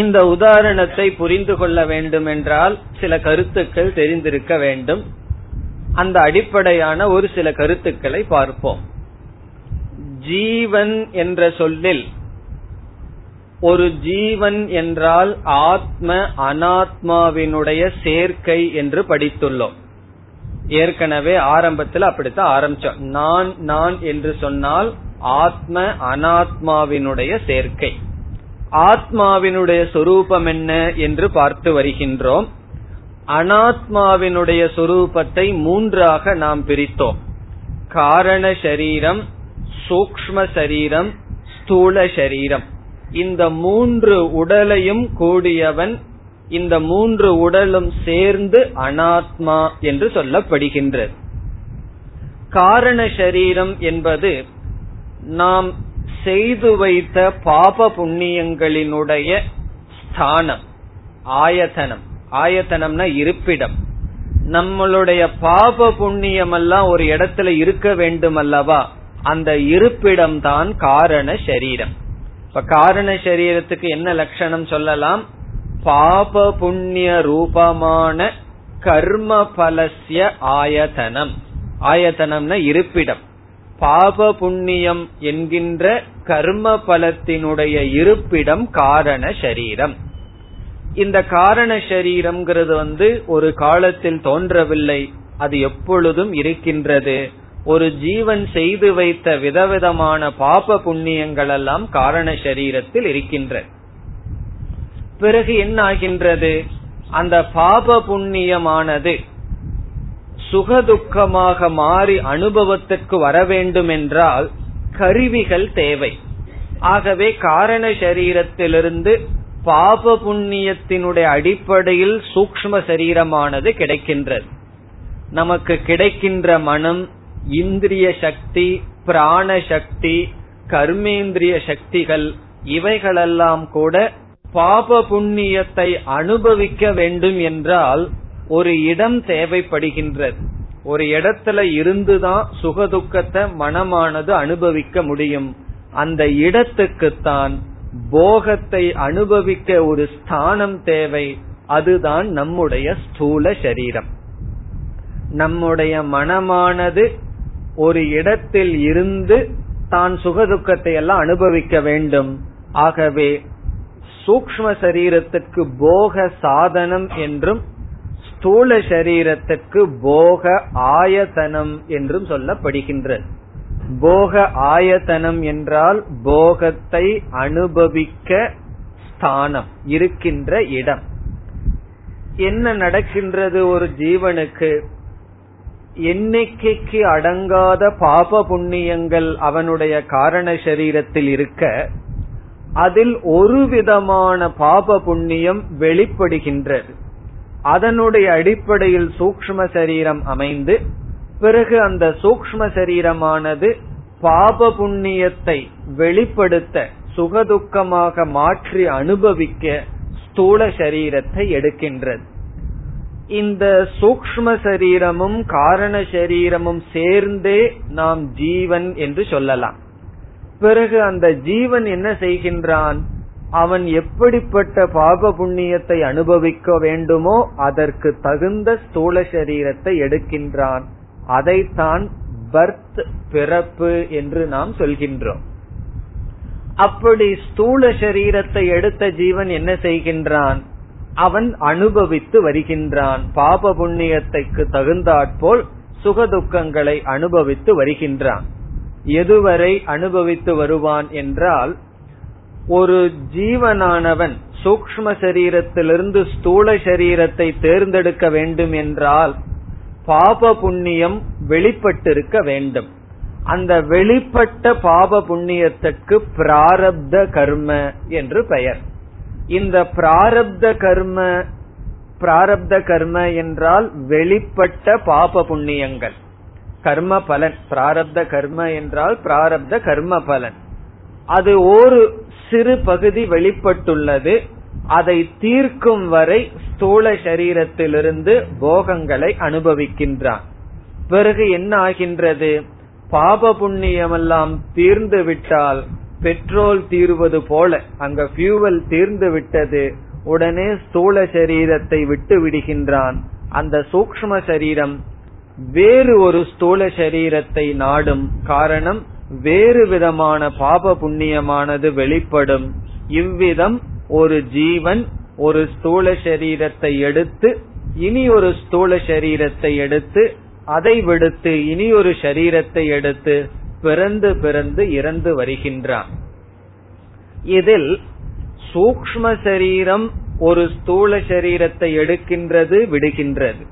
இந்த உதாரணத்தை புரிந்து கொள்ள வேண்டும் என்றால் சில கருத்துக்கள் தெரிந்திருக்க வேண்டும். அந்த அடிப்படையான ஒரு சில கருத்துக்களை பார்ப்போம். ஜீவன் என்ற சொல்லில் ஒரு ஜீவன் என்றால் ஆத்ம அனாத்மாவினுடைய சேர்க்கை என்று படித்துள்ளோம். ஏற்கனவே ஆரம்பத்தில் அப்படித்தான் ஆரம்பிச்சோம். நான் நான் என்று சொன்னால் ஆத்ம அனாத்மாவினுடைய சேர்க்கை. ஆத்மாவினுடைய சொரூபம் என்ன என்று பார்த்து வருகின்றோம். அனாத்மாவினுடைய சொரூபத்தை மூன்றாக நாம் பிரித்தோம். காரண சரீரம், சூக்ஷ்ம சரீரம், ஸ்தூல சரீரம். இந்த மூன்று உடலையும் கூடியவன், இந்த மூன்று உடலும் சேர்ந்து அனாத்மா என்று சொல்லப்படுகின்றது. காரண சரீரம் என்பது நாம் செய்து வைத்த பாப புண்ணியங்களினுடைய ஸ்தானம், ஆயத்தனம். ஆயத்தனம்னா இருப்பிடம். நம்மளுடைய பாப புண்ணியம் எல்லாம் ஒரு இடத்துல இருக்க வேண்டும் அல்லவா, அந்த இருப்பிடம் தான் காரண சரீரம். இப்ப காரண சரீரத்துக்கு என்ன லட்சணம் சொல்லலாம்? பாப புண்ணிய ரூபமான கர்ம பலஸ்ய ஆயதனம். ஆயதனம்னா இருப்பிடம். பாப புண்ணியம் என்கின்ற கர்ம பலத்தினுடைய இருப்பிடம் காரண சரீரம். இந்த காரண சரீரம்ங்கிறது ஒரு காலத்தில் தோன்றவில்லை, அது எப்பொழுதும் இருக்கின்றது. ஒரு ஜீவன் செய்து வைத்த விதவிதமான பாப புண்ணியங்கள் எல்லாம் காரண சரீரத்தில் இருக்கின்றது. பிறகு என்ன ஆகின்றது? அந்த பாப புண்ணியமானது சுகதுக்கமாக மாறி அனுபவத்திற்கு வர வேண்டும் என்றால் கருவிகள் தேவை. ஆகவே காரண சரீரத்திலிருந்து பாப புண்ணியத்தினுடைய அடிப்படையில் சூக்ஷ்ம சரீரமானது கிடைக்கின்றது. நமக்கு கிடைக்கின்ற மனம், இந்திரிய சக்தி, பிராண சக்தி, கர்மேந்திரிய சக்திகள் இவைகளெல்லாம் கூட பாப புண்ணியத்தை அனுபவிக்க வேண்டும் என்றால் ஒரு இடம் தேவைப்படுகின்றது. ஒரு இடத்துல இருந்துதான் சுகதுக்கத்தை மனமானது அனுபவிக்க முடியும். அந்த இடத்துக்குத்தான் போகத்தை அனுபவிக்க ஒரு ஸ்தானம் தேவை. அதுதான் நம்முடைய ஸ்தூல சரீரம். நம்முடைய மனமானது ஒரு இடத்தில் இருந்து தான் சுகதுக்கத்தை எல்லாம் அனுபவிக்க வேண்டும். ஆகவே சூக்ஷ்ம சரீரத்திற்கு போக சாதனம் என்றும் ஸ்தூல சரீரத்திற்கு போக ஆயதனம் என்றும் சொல்லப்படுகின்றது. போக ஆயதனம் என்றால் போகத்தை அனுபவிக்க ஸ்தானம், இருக்கின்ற இடம். என்ன நடக்கின்றது? ஒரு ஜீவனுக்கு எண்ணிக்கைக்கு அடங்காத பாப புண்ணியங்கள் அவனுடைய காரண சரீரத்தில் இருக்க, அதில் ஒரு விதமான பாப புண்ணியம் வெளிப்படுகின்றது. அதனுடைய அடிப்படையில் சூக்ஷ்ம சரீரம் அமைந்து, பிறகு அந்த சூக்ஷ்ம சரீரமானது பாப புண்ணியத்தை வெளிப்படுத்த, சுகதுக்கமாக மாற்றி அனுபவிக்க ஸ்தூல சரீரத்தை எடுக்கின்றது. இந்த சூக்ஷ்ம சரீரமும் காரண சரீரமும் சேர்ந்தே நாம் ஜீவன் என்று சொல்லலாம். பிறகு அந்த ஜீவன் என்ன செய்கின்றான்? அவன் எப்படிப்பட்ட பாப புண்ணியத்தை அனுபவிக்க வேண்டுமோ அதற்கு தகுந்த ஸ்தூல சரீரத்தை எடுக்கின்றான். அதைத்தான் பர்த், பிறப்பு என்று நாம் சொல்கின்றோம். அப்படி ஸ்தூல சரீரத்தை எடுத்த ஜீவன் என்ன செய்கின்றான்? அவன் அனுபவித்து வருகின்றான். பாப புண்ணியத்துக்கு தகுந்தாற்போல் சுகதுக்கங்களை அனுபவித்து வருகின்றான். எதுவரை அனுபவித்து வருவான் என்றால், ஒரு ஜீவனானவன் சூக்ஷ்ம சரீரத்திலிருந்து ஸ்தூல சரீரத்தை தேர்ந்தெடுக்க வேண்டும் என்றால் பாப புண்ணியம் வெளிப்பட்டிருக்க வேண்டும். அந்த வெளிப்பட்ட பாப புண்ணியத்திற்கு பிராரப்த கர்ம என்று பெயர். இந்த பிராரப்த கர்ம என்றால் வெளிப்பட்ட பாப புண்ணியங்கள், கர்ம பலன். பிராரப்த கர்ம என்றால் பிராரப்த கர்ம பலன். அது ஒரு சிறு பகுதி வெளிப்பட்டுள்ளது. அதை தீர்க்கும் வரை ஸ்தூல சரீரத்திலிருந்து போகங்களை அனுபவிக்கின்றான். பிறகு என்ன ஆகின்றது? பாப புண்ணியமெல்லாம் தீர்ந்து விட்டால், பெட்ரோல் தீர்வது போல அங்க ஃபியூவல் தீர்ந்து விட்டது, உடனே ஸ்தூல சரீரத்தை விட்டு விடுகின்றான். அந்த சூக்ஷ்ம சரீரம் வேறு ஒரு ஸ்தூல சரீரத்தை நாடும். காரணம், வேறு விதமான பாப புண்ணியமானது வெளிப்படும். இவ்விதம் ஒரு ஜீவன் ஒரு ஸ்தூல சரீரத்தை எடுத்து இனி ஒரு ஸ்தூல சரீரத்தை எடுத்து, அதை விடுத்து இனி ஒரு சரீரத்தை எடுத்து பிறந்து பிறந்து இறந்து வருகின்றான். இதில் சூக்ஷ்ம சரீரம் ஒரு ஸ்தூல சரீரத்தை எடுக்கின்றது, விடுகின்றது.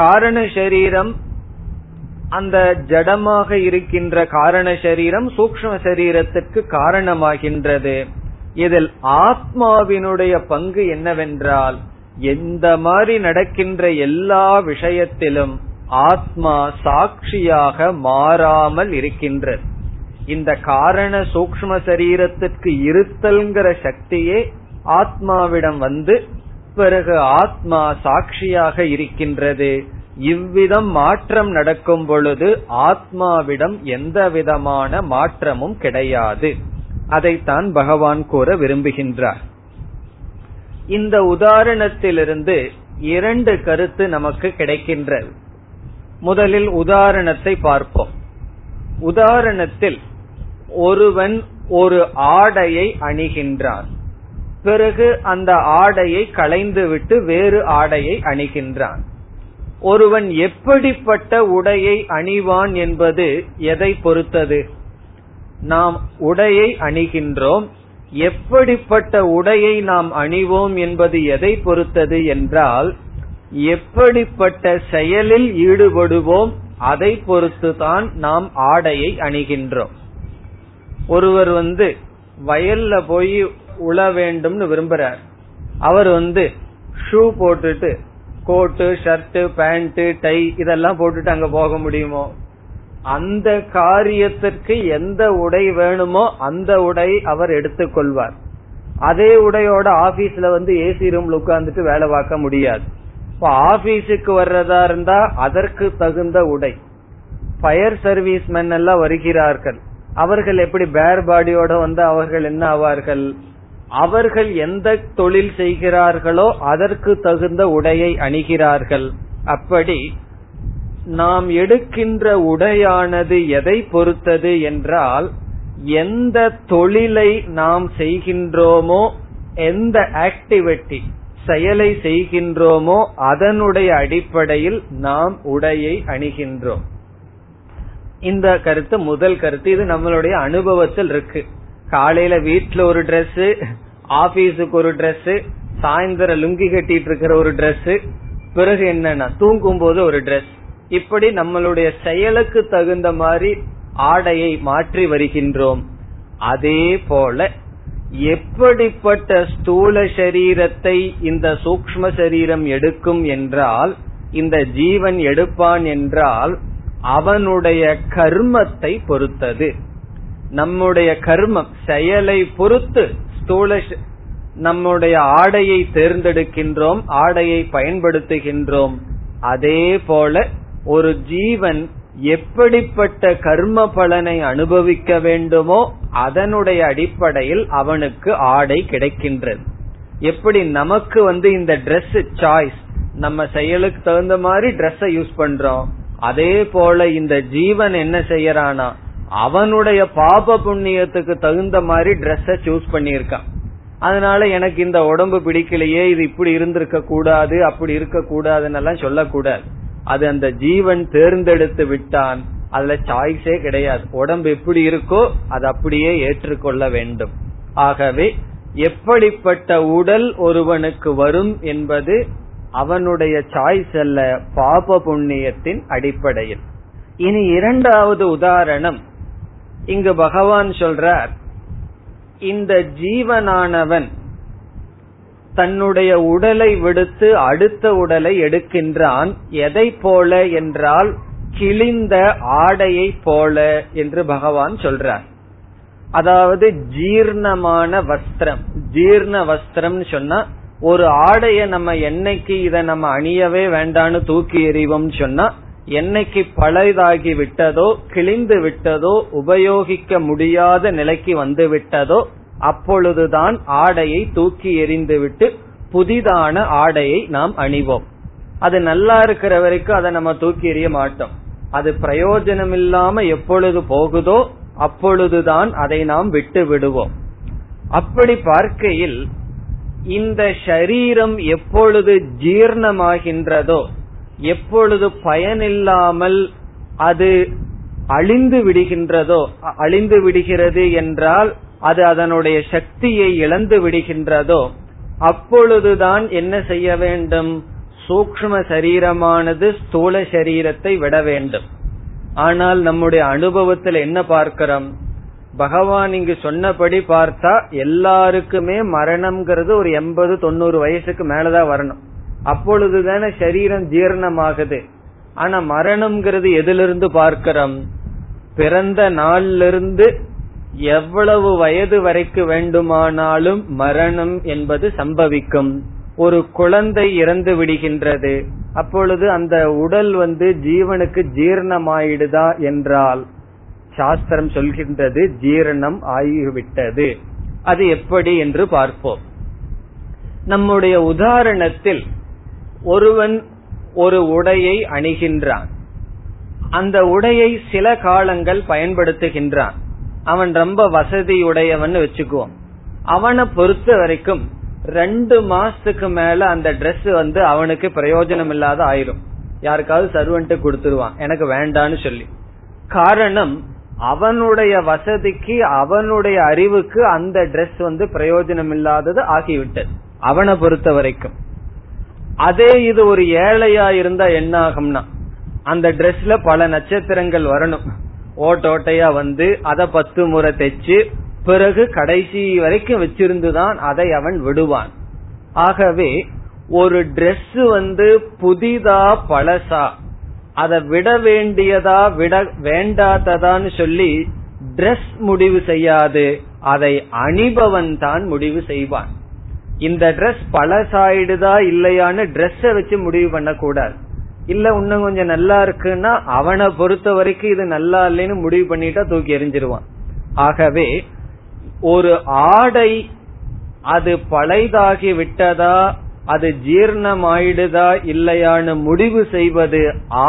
காரண சரீரம், அந்த ஜடமாக இருக்கின்ற காரண சரீரம் சூக்ஷ்ம சரீரத்திற்கு காரணமாகின்றது. இதில் ஆத்மாவினுடைய பங்கு என்னவென்றால், எந்த மாதிரி நடக்கின்ற எல்லா விஷயத்திலும் ஆத்மா சாட்சியாக மாறாமல் இருக்கின்றது. இந்த காரண சூக்ஷ்ம சரீரத்திற்கு இருத்தல்ங்கிற சக்தியே ஆத்மாவிடம் வந்து பிறகு ஆத்மா சாட்சியாக இருக்கின்றது. இவ்விதம் மாற்றம் நடக்கும் பொழுது ஆத்மாவிடம் எந்த விதமான மாற்றமும் கிடையாது. அதைத்தான் பகவான் கூற விரும்புகின்றார். இந்த உதாரணத்திலிருந்து இரண்டு கருத்து நமக்கு கிடைக்கின்றது. முதலில் உதாரணத்தை பார்ப்போம். உதாரணத்தில் ஒருவன் ஒரு ஆடையை அணிகின்றான், பிறகு அந்த ஆடையை களைந்துவிட்டு வேறு ஆடையை அணிகின்றான். ஒருவன் எப்படிப்பட்ட உடையை அணிவான் என்பது எதை பொறுத்தது? நாம் உடையை அணிகின்றோம், எப்படிப்பட்ட உடையை நாம் அணிவோம் என்பது எதை பொறுத்தது என்றால், எப்படிப்பட்ட செயலில் ஈடுபடுவோம் அதை பொறுத்துதான் நாம் ஆடையை அணிகின்றோம். ஒருவர் வயல்ல போய் உழ வேண்டும்னு விரும்புறார். அவர் ஷூ போட்டுட்டு கோட்டு ஷர்ட் பேண்ட் டை இதெல்லாம் போட்டுட்டு அங்க போக முடியுமோ? அந்த காரியத்திற்கு எந்த உடை வேணுமோ அந்த உடை அவர் எடுத்துக்கொள்வார். அதே உடையோட ஆபீஸ்ல ஏசி ரூம்ல உட்கார்ந்துட்டு வேலை பார்க்க முடியாது. இப்ப ஆபீஸுக்கு வர்றதா இருந்தா அதற்கு தகுந்த உடை. ஃபயர் சர்வீஸ் மென் எல்லாம் வருகிறார்கள், அவர்கள் எப்படி பேர் பாடியோட அவர்கள் என்ன ஆவார்கள்? அவர்கள் எந்த தொழில் செய்கிறார்களோ அதற்கு தகுந்த உடையை அணிகிறார்கள். அப்படி நாம் எடுக்கின்ற உடையானது எதை பொறுத்தது என்றால், எந்த தொழிலை நாம் செய்கின்றோமோ, எந்த ஆக்டிவிட்டி செயலை செய்கின்றோமோ அதனுடைய அடிப்படையில் நாம் உடையை அணிகின்றோம். இந்த கருத்து முதல் கருத்து. இது நம்மளுடைய அனுபவத்தில் இருக்கு. காலையில வீட்டுல ஒரு டிரெஸ், ஆபீஸுக்கு ஒரு டிரெஸ், சாயந்தர லுங்கி கட்டிட்டு இருக்கிற ஒரு டிரெஸ், பிறகு என்னன்னா தூங்கும் போது ஒரு டிரெஸ். இப்படி நம்மளுடைய செயலுக்கு தகுந்த மாதிரி ஆடையை மாற்றி வருகின்றோம். அதே போல எப்படிப்பட்ட ஸ்தூல சரீரத்தை இந்த சூக்ஷ்ம சரீரம் எடுக்கும் என்றால், இந்த ஜீவன் எடுப்பான் என்றால் அவனுடைய கர்மத்தை பொறுத்தது. நம்முடைய கர்மம் செயலை பொறுத்து ஸ்தூல நம்முடைய ஆடையை தேர்ந்தெடுக்கின்றோம், ஆடையை பயன்படுத்துகின்றோம். அதே போல ஒரு ஜீவன் எப்படிப்பட்ட கர்ம பலனை அனுபவிக்க வேண்டுமோ அதனுடைய அடிப்படையில் அவனுக்கு ஆடை கிடைக்கின்றது. எப்படி நமக்கு இந்த டிரெஸ் சாய்ஸ், நம்ம செயலுக்கு தகுந்த மாதிரி டிரெஸ்ஸை யூஸ் பண்றோம், அதே போல இந்த ஜீவன் என்ன செய்யறானா அவனுடைய பாப புண்ணியத்துக்கு தகுந்த மாதிரி டிரெஸ்ஸ சூஸ் பண்ணியிருக்கான். அதனால எனக்கு இந்த உடம்பு பிடிக்கலையே, இது இப்படி இருந்திருக்க கூடாது அப்படி இருக்க கூடாதுன்னு எல்லாம் சொல்லக்கூடாது. அது அந்த ஜீவன் தேர்ந்தெடுத்து விட்டான், அதுல சாய்ஸே கிடையாது. உடம்பு எப்படி இருக்கோ அது அப்படியே ஏற்றுக்கொள்ள வேண்டும். ஆகவே எப்படிப்பட்ட உடல் ஒருவனுக்கு வரும் என்பது அவனுடைய சாய்ஸ் அல்ல, பாப புண்ணியத்தின் அடிப்படையில். இனி இரண்டாவது உதாரணம். இங்கு பகவான் சொல்றார், இந்த ஜீவனானவன் தன்னுடைய உடலை விடுத்து அடுத்த உடலை எடுக்கின்றான். எதை போல என்றால் கிழிந்த ஆடையை போல என்று பகவான் சொல்றார். அதாவது ஜீர்ணமான வஸ்திரம். ஜீர்ண வஸ்திரம் சொன்னா ஒரு ஆடைய நம்ம என்னைக்கு இதை நம்ம அணியவே வேண்டான்னு தூக்கி எறிவோம் சொன்னா, என்னைக்கு பழையதாகி விட்டதோ, கிழிந்து விட்டதோ, உபயோகிக்க முடியாத நிலைக்கு வந்து விட்டதோ அப்பொழுதுதான் ஆடையை தூக்கி எறிந்துவிட்டு புதிதான ஆடையை நாம் அணிவோம். அது நல்லா இருக்கிற வரைக்கும் அதை நம்ம தூக்கி எறிய மாட்டோம். அது பிரயோஜனம் இல்லாம எப்பொழுது போகுதோ அப்பொழுதுதான் அதை நாம் விட்டு விடுவோம். அப்படி பார்க்கையில் இந்த சரீரம் எப்பொழுது ஜீர்ணமாகின்றதோ, எப்பொழுது பயனில்லாமல் அது அழிந்து விடுகின்றதோ, அழிந்து விடுகிறது என்றால் அது அதனுடைய சக்தியை இழந்து விடுகின்றதோ அப்பொழுதுதான் என்ன செய்ய வேண்டும்? சூக்ஷ்ம சரீரமானது ஸ்தூல சரீரத்தை விட வேண்டும். ஆனால் நம்முடைய அனுபவத்தில் என்ன பார்க்கிறோம்? பகவான் இங்கு சொன்னபடி பார்த்தா எல்லாருக்குமே மரணம்ங்கிறது ஒரு 80-90 வயசுக்கு மேலதான் வரணும். அப்பொழுதுதான சரீரம் ஜீரணமாகுது. ஆனா மரணம்ங்கிறது எதிலிருந்து பார்க்கிறோம்? பிறந்த நாள்ல இருந்து எவ்வளவு வயது வரைக்கும் வேண்டுமானாலும் மரணம் என்பது சம்பவிக்கும். ஒரு குழந்தை இறந்து விடுகின்றது, அப்பொழுது அந்த உடல் வந்து ஜீவனுக்கு ஜீரணமாயிடுதா என்றால் சாஸ்திரம் சொல்கின்றது ஜீரணம் ஆகிவிட்டது. அது எப்படி என்று பார்ப்போம். நம்முடைய உதாரணத்தில் ஒருவன் ஒரு உடையை அணிகின்றான், அந்த உடையை சில காலங்கள் பயன்படுத்துகின்றான், அவன் ரொம்ப வசதி உடையவன் வச்சுக்குவோம். அவனை பொறுத்த வரைக்கும் 2 மாசத்துக்கு மேல அந்த டிரெஸ் வந்து அவனுக்கு பிரயோஜனம் இல்லாத ஆயிரும், யாருக்காவது சர்வன்ட்டு கொடுத்துருவான் எனக்கு வேண்டான்னு சொல்லி. காரணம், அவனுடைய வசதிக்கு அவனுடைய அறிவுக்கு அந்த டிரெஸ் வந்து பிரயோஜனம் இல்லாதது ஆகிவிட்டது அவனை பொறுத்த வரைக்கும். அதே இது ஒரு ஏழையா இருந்தா என்ன ஆகும்னா, அந்த டிரெஸ்ல பல நட்சத்திரங்கள் வரணும், ஓட்டோட்டையா வந்து அதை 10 முறை தைச்சு பிறகு கடைசி வரைக்கும் வச்சிருந்துதான் அதை அவன் விடுவான். ஆகவே ஒரு டிரெஸ் வந்து புதிதா பழசா, அதை விட வேண்டியதா விட வேண்டாததான்னு சொல்லி டிரெஸ் முடிவு செய்யாது, அதை அணிபவன் தான் முடிவு செய்வான். இந்த டிரெஸ் பழசாயிடுதா இல்லையான்னு டிரெஸ் வச்சு முடிவு பண்ண கூடாது. இல்ல இன்னும் கொஞ்சம் நல்லா இருக்குன்னா அவனை பொறுத்த வரைக்கும் இது நல்லா இல்லைன்னு முடிவு பண்ணிட்டா தூக்கி எறிஞ்சிருவான். ஆகவே ஒரு ஆடை அது பழைதாகி விட்டதா அது ஜீர்ணமாயிடுதா இல்லையான்னு முடிவு செய்வது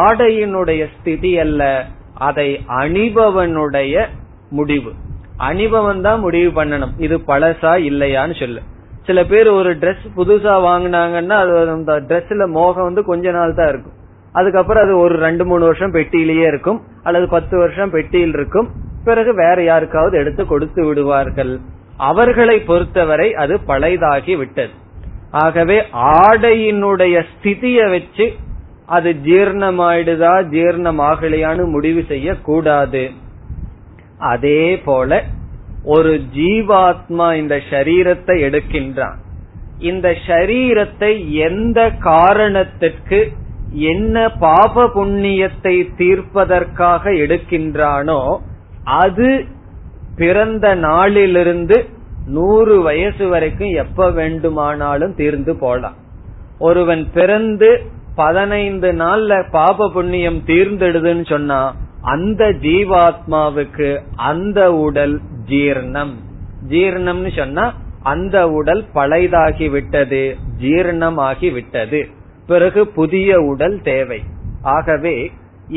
ஆடையினுடைய ஸ்திதி அல்ல, அதை அணிபவனுடைய முடிவு. அணிபவன் தான் முடிவு பண்ணணும் இது பழசா இல்லையான்னு சொல்லு. சில பேர் ஒரு டிரெஸ் புதுசா வாங்கினாங்கன்னா அது அந்த டிரெஸ்ல மோகம் வந்து கொஞ்ச நாள் தான் இருக்கும், அதுக்கப்புறம் அது ஒரு 2-3 வருஷம் பெட்டியிலேயே இருக்கும் அல்லது 10 வருஷம் பெட்டியில் இருக்கும், பிறகு வேற யாருக்காவது எடுத்து கொடுத்து விடுவார்கள். அவர்களை பொறுத்தவரை அது பழைதாகி விட்டது. ஆகவே ஆடையினுடைய ஸ்திதிய வச்சு அது ஜீர்ணமாயிடுதா ஜீர்ணமாகலையான்னு முடிவு செய்ய கூடாது. அதே போல ஒரு ஜீவாத்மா இந்த ஷரீரத்தை எடுக்கின்றான், இந்த ஷரீரத்தை எந்த காரணத்திற்கு என்ன பாப புண்ணியத்தை தீர்ப்பதற்காக எடுக்கின்றானோ அது பிறந்த நாளிலிருந்து 100 வயசு வரைக்கும் எப்ப வேண்டுமானாலும் தீர்ந்து போலாம். ஒருவன் பிறந்து 15 நாள்ல பாப புண்ணியம் தீர்ந்துடுதுன்னு சொன்னா அந்த ஜீவாத்மாவுக்கு அந்த உடல் ஜீர்ணம். ஜீர்ணம்னு சொன்னா அந்த உடல் பழைதாகி விட்டது, ஜீர்ணமாகி விட்டது, பிறகு புதிய உடல் தேவை. ஆகவே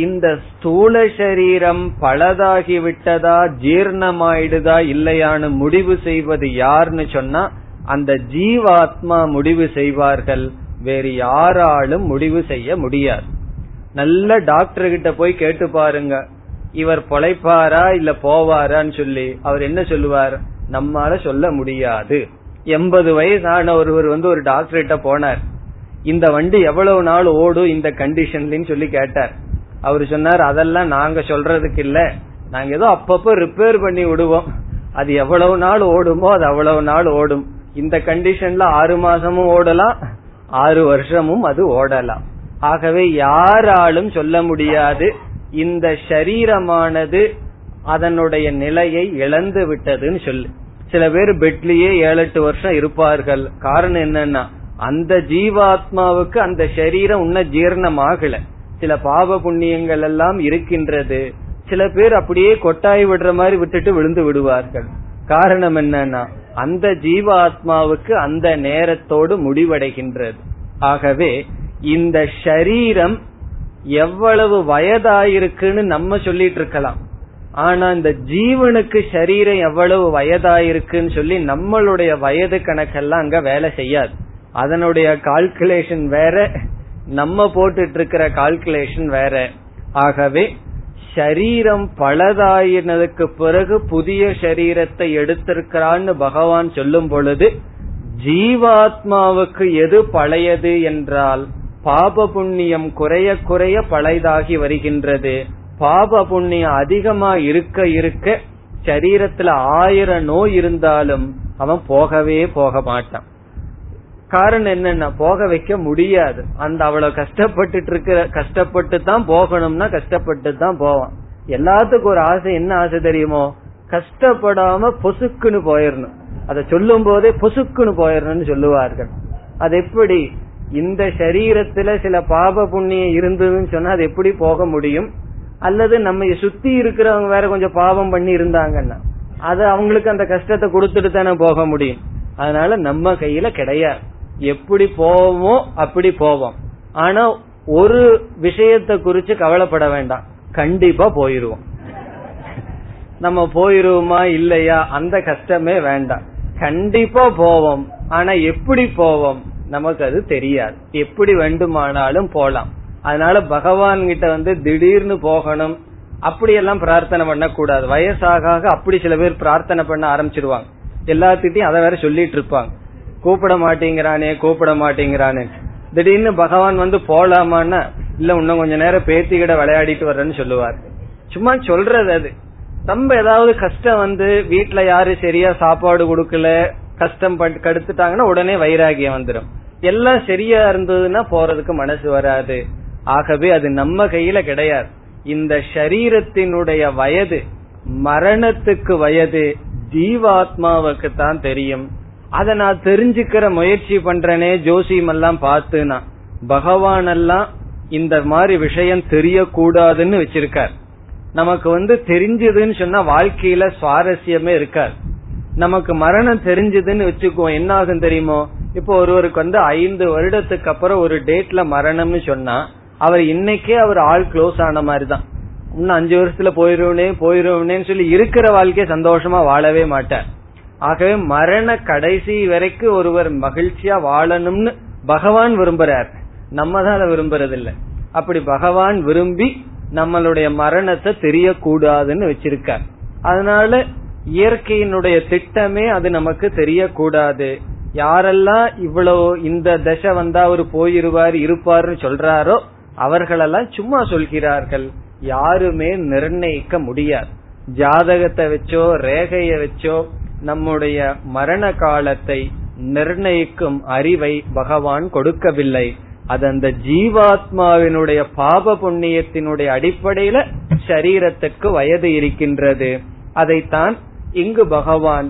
இந்த ஸ்தூல சரீரம் பழதாகி விட்டதா ஜீர்ணமாயிடுதா இல்லையான்னு முடிவு செய்வது யாருன்னு சொன்னா அந்த ஜீவாத்மா முடிவு செய்வார்கள், வேறு யாராலும் முடிவு செய்ய முடியாது. நல்ல டாக்டர் கிட்ட போய் கேட்டு பாருங்க, இவர் பொழைப்பாரா இல்ல போவாரான்னு சொல்லி. அவர் என்ன சொல்லுவார்? நம்மால சொல்ல முடியாது. 80 வயசான ஒருவர் வந்து ஒரு டாக்டர் கிட்ட போனார், இந்த வண்டி எவ்வளவு நாள் ஓடும் இந்த கண்டிஷன்லன்னு சொல்லி கேட்டார். அவரு சொன்னார், அதெல்லாம் நாங்க சொல்றதுக்கு இல்ல, நாங்க ஏதோ அப்பப்போ ரிப்பேர் பண்ணி விடுவோம், அது எவ்வளவு நாள் ஓடுமோ அது அவ்வளவு நாள் ஓடும். இந்த கண்டிஷன்ல 6 மாசமும் ஓடலாம், 6 வருஷமும் அது ஓடலாம். ஆகவே யாராலும் சொல்ல முடியாது இந்த ஷரீரமானது அதனுடைய நிலையை இழந்து விட்டதுன்னு சொல்லு. சில பேர் பெட்லியே 7-8 வருஷம் இருப்பார்கள். காரணம் என்னன்னா அந்த ஜீவாத்மாவுக்கு அந்த ஷரீரம் இன்னும் ஜீர்ணமாகல, சில பாவ புண்ணியங்கள் எல்லாம் இருக்கின்றது. சில பேர் அப்படியே கொட்டாய் விடுற மாதிரி விட்டுட்டு விழுந்து விடுவார்கள். காரணம் என்னன்னா அந்த ஜீவாத்மாவுக்கு அந்த நேரத்தோடு முடிவடைகின்றது. ஆகவே இந்த ஷரீரம் எவ்வளவு வயதாயிருக்குன்னு நம்ம சொல்லிட்டு இருக்கலாம், ஆனா இந்த ஜீவனுக்கு ஷரீரம் எவ்வளவு வயதாயிருக்குன்னு சொல்லி நம்மளுடைய வயது கணக்கெல்லாம் அங்க வேலை செய்யாது. அதனுடைய கால்குலேஷன் வேற, நம்ம போட்டுட்டு இருக்கிற கால்குலேஷன் வேற. ஆகவே ஷரீரம் பலதாயினதுக்கு பிறகு புதிய ஷரீரத்தை எடுத்திருக்கிறான்னு பகவான் சொல்லும் பொழுது ஜீவாத்மாவுக்கு எது பழையது என்றால் பாப புண்ணியம் குறைய குறைய பழைதாகி வருகின்றது. பாப புண்ணியம் அதிகமா இருக்க இருக்க சரீரத்துல 1000 நோய் இருந்தாலும் அவன் போகவே போக மாட்டான். காரணம் என்னன்னா போக வைக்க முடியாது, அந்த அவ்வளவு கஷ்டப்பட்டு தான் போகணும்னா கஷ்டப்பட்டு தான் போவான். எல்லாத்துக்கும் ஒரு ஆசை, என்ன ஆசை தெரியுமோ? கஷ்டப்படாம பொசுக்குன்னு போயிடணும். அத சொல்லும் போதே பொசுக்குன்னு போயிடணும்னு சொல்லுவார்கள். அது எப்படி? இந்த சரீரத்துல சில பாப புண்ணியம் இருந்ததுன்னு சொன்னா அது எப்படி போக முடியும்? அல்லது நம்ம சுத்தி இருக்கிறவங்க வேற கொஞ்சம் பாவம் பண்ணி இருந்தாங்கன்னா அது அவங்களுக்கு அந்த கஷ்டத்தை கொடுத்துட்டு தானே போக முடியும். அதனால நம்ம கையில கிடையாது, எப்படி போவோமோ அப்படி போவோம். ஆனா ஒரு விஷயத்த குறிச்சு கவலைப்பட வேண்டாம், கண்டிப்பா போயிருவோம். நம்ம போயிருவோமா இல்லையா அந்த கஷ்டமே வேண்டாம், கண்டிப்பா போவோம். ஆனா எப்படி போவோம் நமக்கு அது தெரியாது, எப்படி வேண்டுமானாலும் போலாம். அதனால பகவான் கிட்ட திடீர்னு போகணும் அப்படியெல்லாம் பிரார்த்தனை பண்ண கூடாது. வயசாக அப்படி சில பேர் பிரார்த்தனை பண்ண ஆரம்பிச்சிருவாங்க, எல்லாத்திட்டையும் அதை வேற சொல்லிட்டு இருப்பாங்க, கூப்பிட மாட்டேங்கிறானே கூப்பிட மாட்டேங்கிறானே. திடீர்னு பகவான் போலாமான்னா இல்ல இன்னும் கொஞ்ச நேரம் பேத்திக்கிட விளையாடிட்டு வர்றேன்னு சொல்லுவாரு. சும்மா சொல்றது அது. நம்ம ஏதாவது கஷ்டம் வீட்டுல யாரு சரியா சாப்பாடு கொடுக்கல கஷ்டம் கடுத்துட்டாங்கன்னா உடனே வைராகியம் வந்துடும். எல்லாம் சரியா இருந்ததுன்னா போறதுக்கு மனசு வராது. ஆகவே அது நம்ம கையில கிடையாது. இந்த சரீரத்தினுடைய வயது மரணத்துக்கு வயது ஜீவாத்மாவுக்கு தான் தெரியும். அத நான் தெரிஞ்சுக்கிற முயற்சி பண்றேனே ஜோசியம் எல்லாம் பார்த்துனா, பகவான் எல்லாம் இந்த மாதிரி விஷயம் தெரியக்கூடாதுன்னு வச்சிருக்கார். நமக்கு தெரிஞ்சதுன்னு சொன்னா வாழ்க்கையில சுவாரஸ்யமே இருக்கார். நமக்கு மரணம் தெரிஞ்சதுன்னு வச்சுக்குவோம், என்ன ஆகும் தெரியுமோ? இப்போ ஒருவருக்கு 5 வருடத்துக்கு அப்புறம் ஒரு டேட்ல மரணம்னு சொன்னா அவர் இன்னைக்கே அவர் ஆள் க்ளோஸ் ஆன மாதிரி தான். இன்னும் 5 வருஷத்துல போயிருவனேன்னு சொல்லி இருக்கிற வாழ்க்கைய சந்தோஷமா வாழவே மாட்டார். ஆகவே மரண கடைசி வரைக்கும் ஒருவர் மகிழ்ச்சியா வாழணும்னு பகவான் விரும்புறார், நம்ம தான் அதை விரும்புறது இல்ல. அப்படி பகவான் விரும்பி நம்மளுடைய மரணத்தை தெரியக்கூடாதுன்னு வச்சிருக்கார். அதனால இயற்கையினுடைய திட்டமே அது நமக்கு தெரியக்கூடாது. யாரெல்லாம் இவ்வளவு இந்த தசை வந்தா அவரு போயிருவார் இருப்பாருன்னு சொல்றாரோ அவர்களெல்லாம் சும்மா சொல்கிறார்கள், யாருமே நிர்ணயிக்க முடியாது. ஜாதகத்தை வச்சோ ரேகைய வச்சோ நம்முடைய மரண காலத்தை நிர்ணயிக்கும் அறிவை பகவான் கொடுக்கவில்லை. அது அந்த ஜீவாத்மாவினுடைய பாப புண்ணியத்தினுடைய அடிப்படையில சரீரத்துக்கு வயது இருக்கின்றது. அதைத்தான் இங்கு பகவான்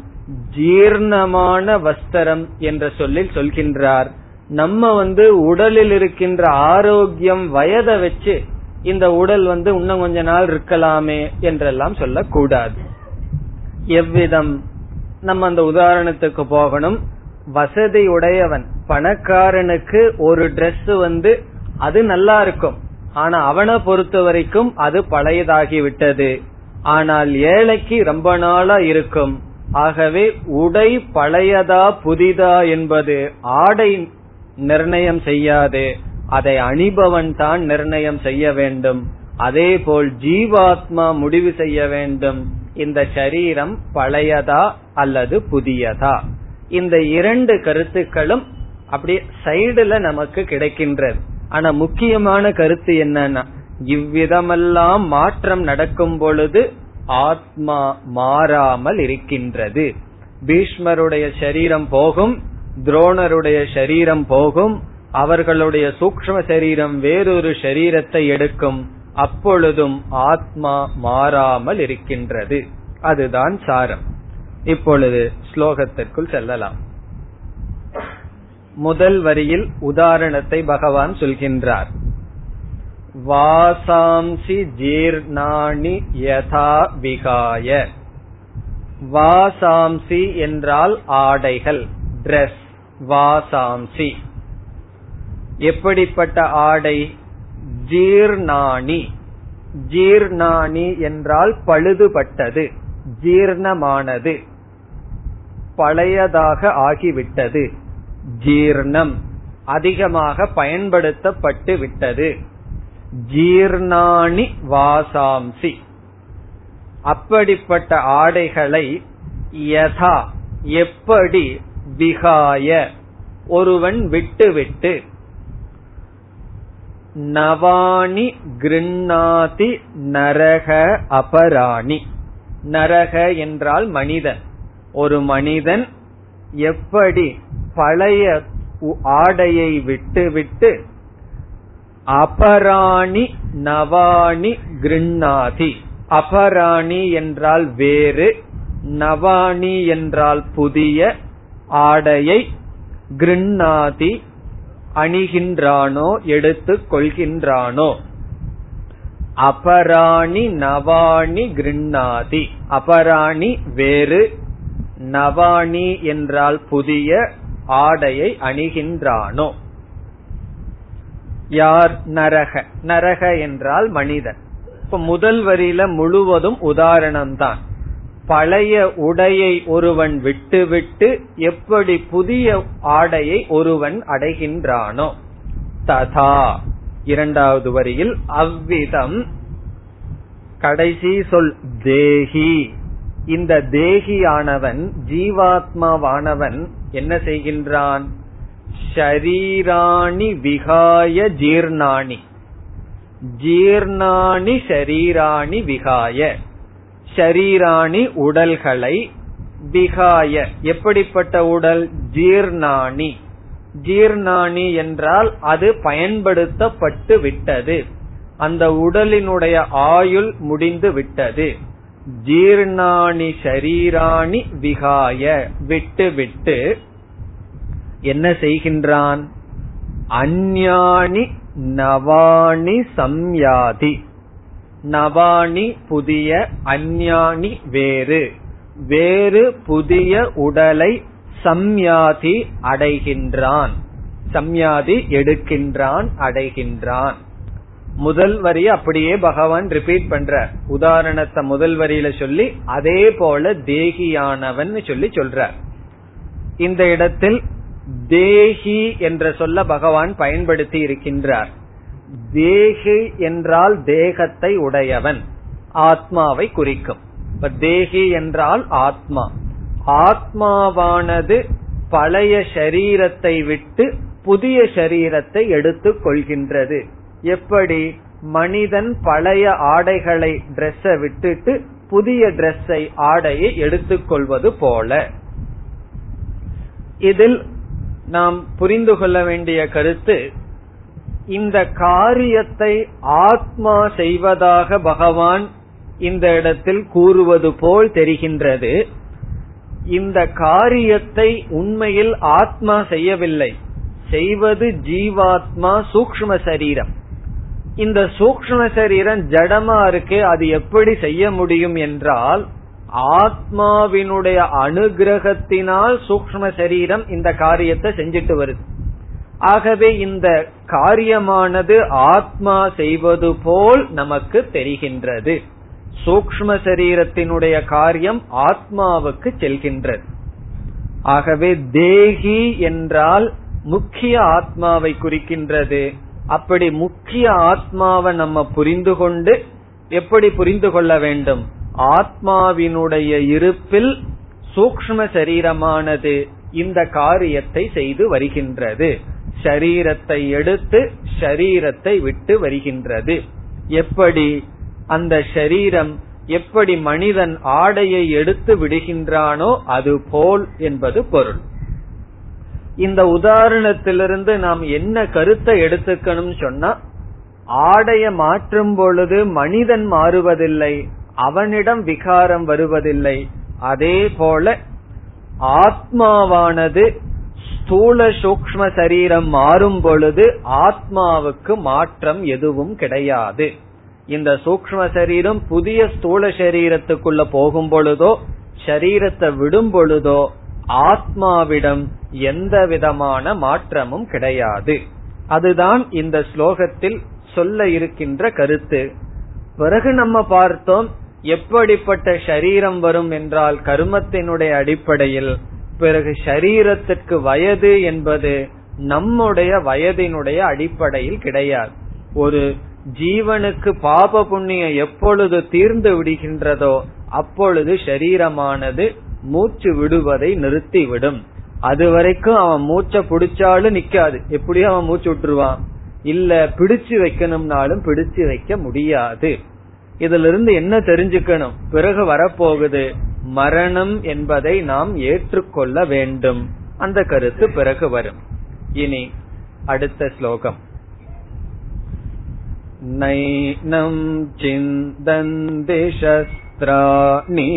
ஜீர்ணமான வஸ்திரம் என்ற சொல்லில் சொல்கின்றார். நம்ம உடலில் இருக்கின்ற ஆரோக்கியம் வயதை வச்சு இந்த உடல் இன்னும் கொஞ்ச நாள் இருக்கலாமே என்றெல்லாம் சொல்லக்கூடாது. எவ்விதம் நம்ம அந்த உதாரணத்துக்கு போகணும், வசதி உடையவன் பணக்காரனுக்கு ஒரு டிரெஸ் அது நல்லா இருக்கும், ஆனா அவனை பொறுத்த வரைக்கும் அது பழையதாகி விட்டது. ஆனால் ஏழைக்கு ரொம்ப நாளா இருக்கும். ஆகவே உடை பழையதா புதிதா என்பது ஆடை நிர்ணயம் செய்யாது, அதை அணிபவன் தான் நிர்ணயம் செய்ய வேண்டும். அதே போல் ஜீவாத்மா முடிவு செய்ய வேண்டும், இந்த சரீரம் பழையதா அல்லது புதியதா. இந்த 2 கருத்துக்களும் அப்படியே சைடுல நமக்கு கிடைக்கின்றது. ஆனா முக்கியமான கருத்து என்னன்னா, இவ்விதமெல்லாம் மாற்றம் நடக்கும் பொழுது ஆத்மா மாறாமல் இருக்கின்றது. பீஷ்மருடைய சரீரம் போகும், துரோணருடைய சரீரம் போகும், அவர்களுடைய சூக்ஷ்ம சரீரம் வேறொரு சரீரத்தை எடுக்கும், அப்பொழுதும் ஆத்மா மாறாமல் இருக்கின்றது. அதுதான் சாரம். இப்பொழுது ஸ்லோகத்திற்குள் செல்லலாம். முதல் வரியில் உதாரணத்தை பகவான் சொல்கின்றார். வாசாம்சி ஜீர்ணாணி யதா விகாய. வாசாம்சி என்றால் ஆடைகள், டிரெஸ். வாசாம்சி எப்படிப்பட்ட ஆடை? ஜீர்ணாணி. ஜீர்ணாணி என்றால் பழுதுபட்டது, ஜீர்ணமானது, பழையதாக ஆகிவிட்டது, ஜீர்ணம், அதிகமாக பயன்படுத்தப்பட்டு விட்டது. ஜீர்ணாணி வாசாம்சி. அப்படிப்பட்ட ஆடைகளை யதா எப்படி, விகாய ஒருவன் விட்டுவிட்டு, நவானி கிருண்ணாதி நரக அபராணி. நரக என்றால் மனிதன். ஒரு மனிதன் எப்படி பழைய ஆடையை விட்டுவிட்டு அபராணி நவானி கிருண்ணாதி. அபராணி என்றால் வேறு, நவானி என்றால் புதிய ஆடையை, கிருண்ணாதி அணிகின்றானோ எடுத்துக் கொள்கின்றானோ. அபராணி நவாணி கிருண்ணாதி, அபராணி வேறு, நவாணி என்றால் புதிய ஆடையை அணிகின்றானோ. யார்? நரக. நரக என்றால் மனிதன். இப்ப முதல் வரியில முழுவதும் உதாரணம்தான். பழைய உடையை ஒருவன் விட்டுவிட்டு எப்படி புதிய ஆடையை ஒருவன் அடைகின்றானோ. ததா இரண்டாவது வரியில் அவ்விதம். கடைசி சொல் தேகி. இந்த தேகியானவன், ஜீவாத்மாவானவன் என்ன செய்கின்றான்? ஷரீராணி விகாய ஜீர்ணாணி, ஜீர்ணாணி ஷரீராணி விகாய, ஷரீராணி உடல்களை, விகாய எப்படிப்பட்ட உடல்? ஜீர்ணாணி. ஜீர்ணாணி என்றால் அது பயன்படுத்தப்பட்டு விட்டது, அந்த உடலினுடைய ஆயுள் முடிந்து விட்டது. ஜீர்ணாணி ஷரீராணி விகாய, விட்டு விட்டு என்ன செய்கின்றான்? அந்யானி நவாணி சம்யாதி, நவாணி புதிய, அந்யானி வேறு, வேறு புதிய உடலை சம்யாதி அடைகின்றான், சம்யாதி எடுக்கின்றான், அடைகின்றான். முதல் வரிய அப்படியே பகவான் ரிப்பீட் பண்ற. உதாரணத்தை முதல் வரியில சொல்லி அதே போல தேகியானவன் சொல்லி சொல்ற. இந்த இடத்தில் தேகி என்ற சொல்ல பகவான் பயன்படுத்தி இருக்கின்றார். தேகி என்றால் தேகத்தை உடையவன், ஆத்மாவை குறிக்கும். இப்ப தேகி என்றால் ஆத்மா. ஆத்மாவானது பழைய சரீரத்தை விட்டு புதிய சரீரத்தை எடுத்துக் கொள்கின்றது. எப்படி மனிதன் பழைய ஆடைகளை, டிரெஸ்ஸை விட்டுட்டு புதிய டிரெஸ்ஸை, ஆடையை எடுத்துக்கொள்வது போல. இதில் நாம் புரிந்து கொள்ள வேண்டிய கருத்து, இந்த காரியத்தை ஆத்மா செய்வதாக பகவான் இந்த இடத்தில் கூறுவது போல் தெரிகின்றது. இந்த காரியத்தை உண்மையில் ஆத்மா செய்யவில்லை, செய்வது ஜீவாத்மா, சூக்ஷ்ம சரீரம். இந்த சூக்ஷ்ம சரீரம் ஜடமா இருக்கு, அது எப்படி செய்ய முடியும் என்றால் ஆத்மாவினுடைய அனுகிரகத்தினால் சூக்ஷ்ம சரீரம் இந்த காரியத்தை செஞ்சிட்டு வருது. ஆகவே இந்த காரியமானது ஆத்மா செய்வது போல் நமக்கு தெரிகின்றது. சூக்ஷ்ம சரீரத்தினுடைய காரியம் ஆத்மாவுக்கு செல்கின்றது. ஆகவே தேகி என்றால் முக்கிய ஆத்மாவை குறிக்கின்றது. அப்படி முக்கிய ஆத்மாவை நம்ம புரிந்து கொண்டு எப்படி புரிந்து கொள்ள வேண்டும்? ஆத்மாவினுடைய இருப்பில் சூக்ஷ்ம சரீரமானது இந்த காரியத்தை செய்து வருகின்றது, ஷரீரத்தை எடுத்து ஷரீரத்தை விட்டு வருகின்றது. எப்படி அந்த ஷரீரம், எப்படி மனிதன் ஆடையை எடுத்து விடுகின்றானோ அது போல் என்பது பொருள். இந்த உதாரணத்திலிருந்து நாம் என்ன கருத்தை எடுத்துக்கணும் சொன்னா, ஆடையை மாற்றும் பொழுது மனிதன் மாறுவதில்லை, அவனிடம் விகாரம் வருவதில்லை. அதே போல ஆத்மாவானது ஸ்தூல சூக்ஷ்ம சரீரம் மாறும் பொழுது ஆத்மாவுக்கு மாற்றம் எதுவும் கிடையாது. இந்த சூக்ஷ்ம சரீரம் புதிய ஸ்தூல சரீரத்துக்குள்ள போகும் பொழுதோ சரீரத்தை விடும் பொழுதோ ஆத்மாவிடம் எந்த விதமான மாற்றமும் கிடையாது. அதுதான் இந்த ஸ்லோகத்தில் சொல்ல இருக்கின்ற கருத்து. பிறகு நம்ம பார்த்தோம் எப்படிப்பட்ட ஷரீரம் வரும் என்றால் கர்மத்தினுடைய அடிப்படையில். பிறகு ஷரீரத்திற்கு வயது என்பது நம்முடைய வயதினுடைய அடிப்படையில் கிடையாது. ஒரு ஜீவனுக்கு பாப புண்ணியம் எப்பொழுது தீர்ந்து விடுகின்றதோ அப்பொழுது ஷரீரமானது மூச்சு விடுவதை நிறுத்திவிடும். அது வரைக்கும் அவன் மூச்சை பிடிச்சாலும் நிக்காது, எப்படியும் அவன் மூச்சு விட்டுருவான். இல்ல பிடிச்சு வைக்கணும்னாலும் பிடிச்சு வைக்க முடியாது. இதுல இருந்து என்ன தெரிஞ்சுக்கணும்? பிறகு வரப்போகுது மரணம் என்பதை நாம் ஏற்றுக்கொள்ள வேண்டும். அந்த கருத்து பிறகு வரும். இனி அடுத்த ஸ்லோகம். நைனம் சிந்தந்தி ஷஸ்த்ராணி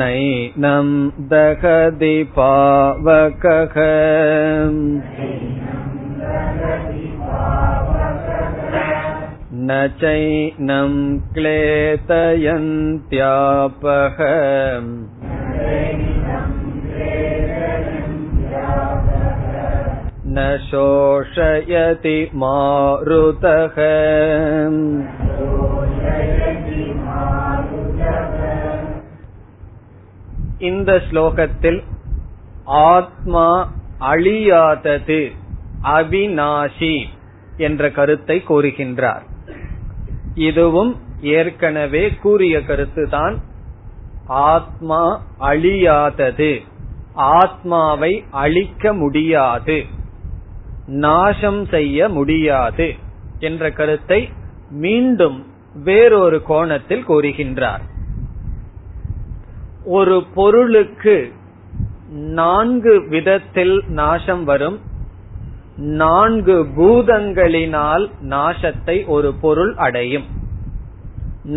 நைனம் தகதி பாவகஹ நசைனம் க்லேதயந்த்யாபஹ. ந சோஷயதி மாருதஹ. இந்த ஸ்லோகத்தில் ஆத்மா அழியாதது, அவிநாசி என்ற கருத்தை கூறுகின்றார். இதுவும் ஏற்கனவே கூறிய கருத்துதான். ஆத்மா அழியாதது, ஆத்மாவை அழிக்க முடியாது, நாசம் செய்ய முடியாது என்ற கருத்தை மீண்டும் வேறொரு கோணத்தில் கூறுகின்றார். ஒரு பொருளுக்கு 4 விதத்தில் நாசம் வரும். 4 பூதங்களினால் நாசத்தை ஒரு பொருள் அடையும்.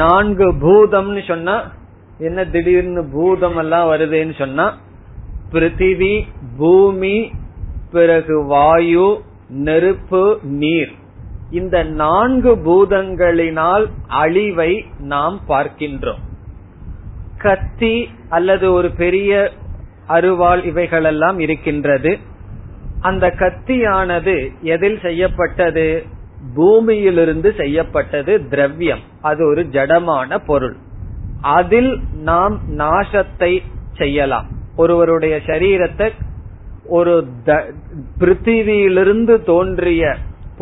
4 பூதம்னு சொன்னா என்ன, திடீர்னு பூதம் எல்லாம் வருதுன்னு சொன்னா, பிருத்திவி, பூமி, பிறகு வாயு, நெருப்பு, நீர், இந்த 4 பூதங்களினால் அழிவை நாம் பார்க்கின்றோம். கத்தி அல்லது ஒரு பெரிய அருவாள் இவைகளெல்லாம் இருக்கின்றது. அந்த கத்தியானது எதில் செய்யப்பட்டது? பூமியிலிருந்து செய்யப்பட்டது, திரவியம், அது ஒரு ஜடமான பொருள். அதில் நாம் நாசத்தை செய்யலாம். ஒருவருடைய சரீரத்தை ஒரு பிருத்திவியிலிருந்து தோன்றிய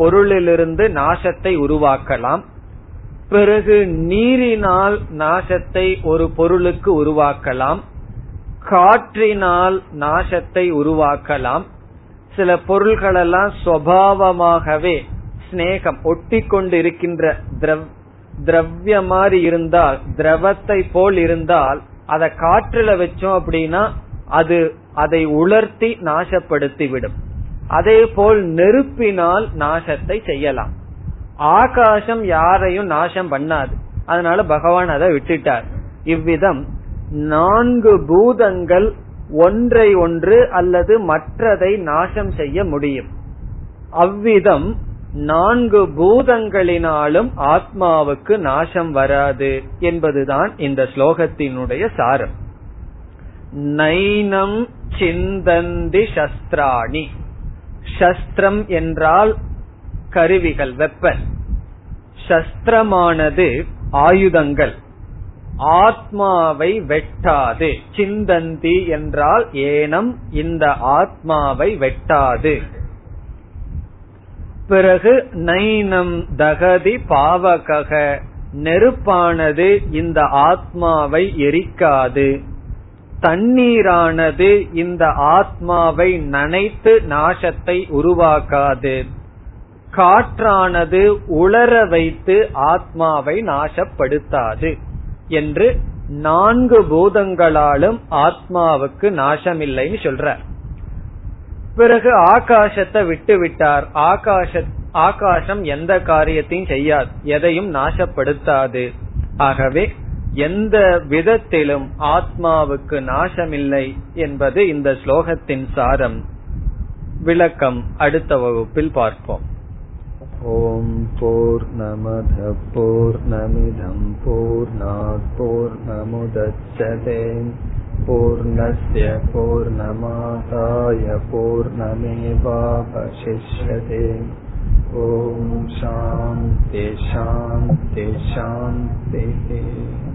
பொருளிலிருந்து நாசத்தை உருவாக்கலாம். பிறகு நீரினால் நாசத்தை ஒரு பொருளுக்கு உருவாக்கலாம். காற்றினால் நாசத்தை உருவாக்கலாம். சில பொருள்கள் எல்லாம் சுபாவமாகவே ஸ்நேகம் ஒட்டி கொண்டு இருக்கின்ற திரவிய மாதிரி இருந்தால், திரவத்தை போல் இருந்தால், அதை காற்றுல வச்சோம் அப்படின்னா அது அதை உலர்த்தி நாசப்படுத்திவிடும். அதே போல் நெருப்பினால் நாசத்தை செய்யலாம். ஆகாசம் யாரையும் நாசம் பண்ணாது, அதனால பகவான் அதை விட்டுட்டார். இவ்விதம் 4 பூதங்கள் ஒன்றை ஒன்று அல்லது மற்றதை நாசம் செய்ய முடியும். அவ்விதம் 4 பூதங்களினாலும் ஆத்மாவுக்கு நாசம் வராது என்பதுதான் இந்த ஸ்லோகத்தினுடைய சாரம். நைனம் சிந்தந்தி சஸ்திராணி. சஸ்திரம் என்றால் கருவிகள், வெப்பன். சஸ்திரமானது ஆயுதங்கள் ஆத்மாவை வெட்டாது. சிந்தந்தி என்றால் ஏனம் இந்த ஆத்மாவை வெட்டாது. பிறகு நைனம் தகதி பாவகக, நெருப்பானது இந்த ஆத்மாவை எரிக்காது. தண்ணீரானது இந்த ஆத்மாவை நனைத்து நாசத்தை உருவாக்காது. காற்றானது உலர வைத்து ஆத்மாவை நாசப்படுத்தாது என்று 4 பூதங்களாலும் ஆத்மாவுக்கு நாசமில்லைன்னு சொல்றார். பிறகு ஆகாசத்தை விட்டு விட்டார். ஆகாசம் எந்த காரியத்தையும் செய்யாது, எதையும் நாசப்படுத்தாது. ஆகவே எந்த விதத்திலும் ஆத்மாவுக்கு நாசமில்லை என்பது இந்த ஸ்லோகத்தின் சாரம். விளக்கம் அடுத்த வகுப்பில் பார்ப்போம். ஓம் பூர்ணமத பூர்ணமிதம் பூர்ணாத் பூர்ணமுதச்யதே பூர்ணஸ்ய பூர்ணமாதாய பூர்ணமேவாவசிஷ்யதே. ஓம் சாந்தி சாந்தி சாந்தி.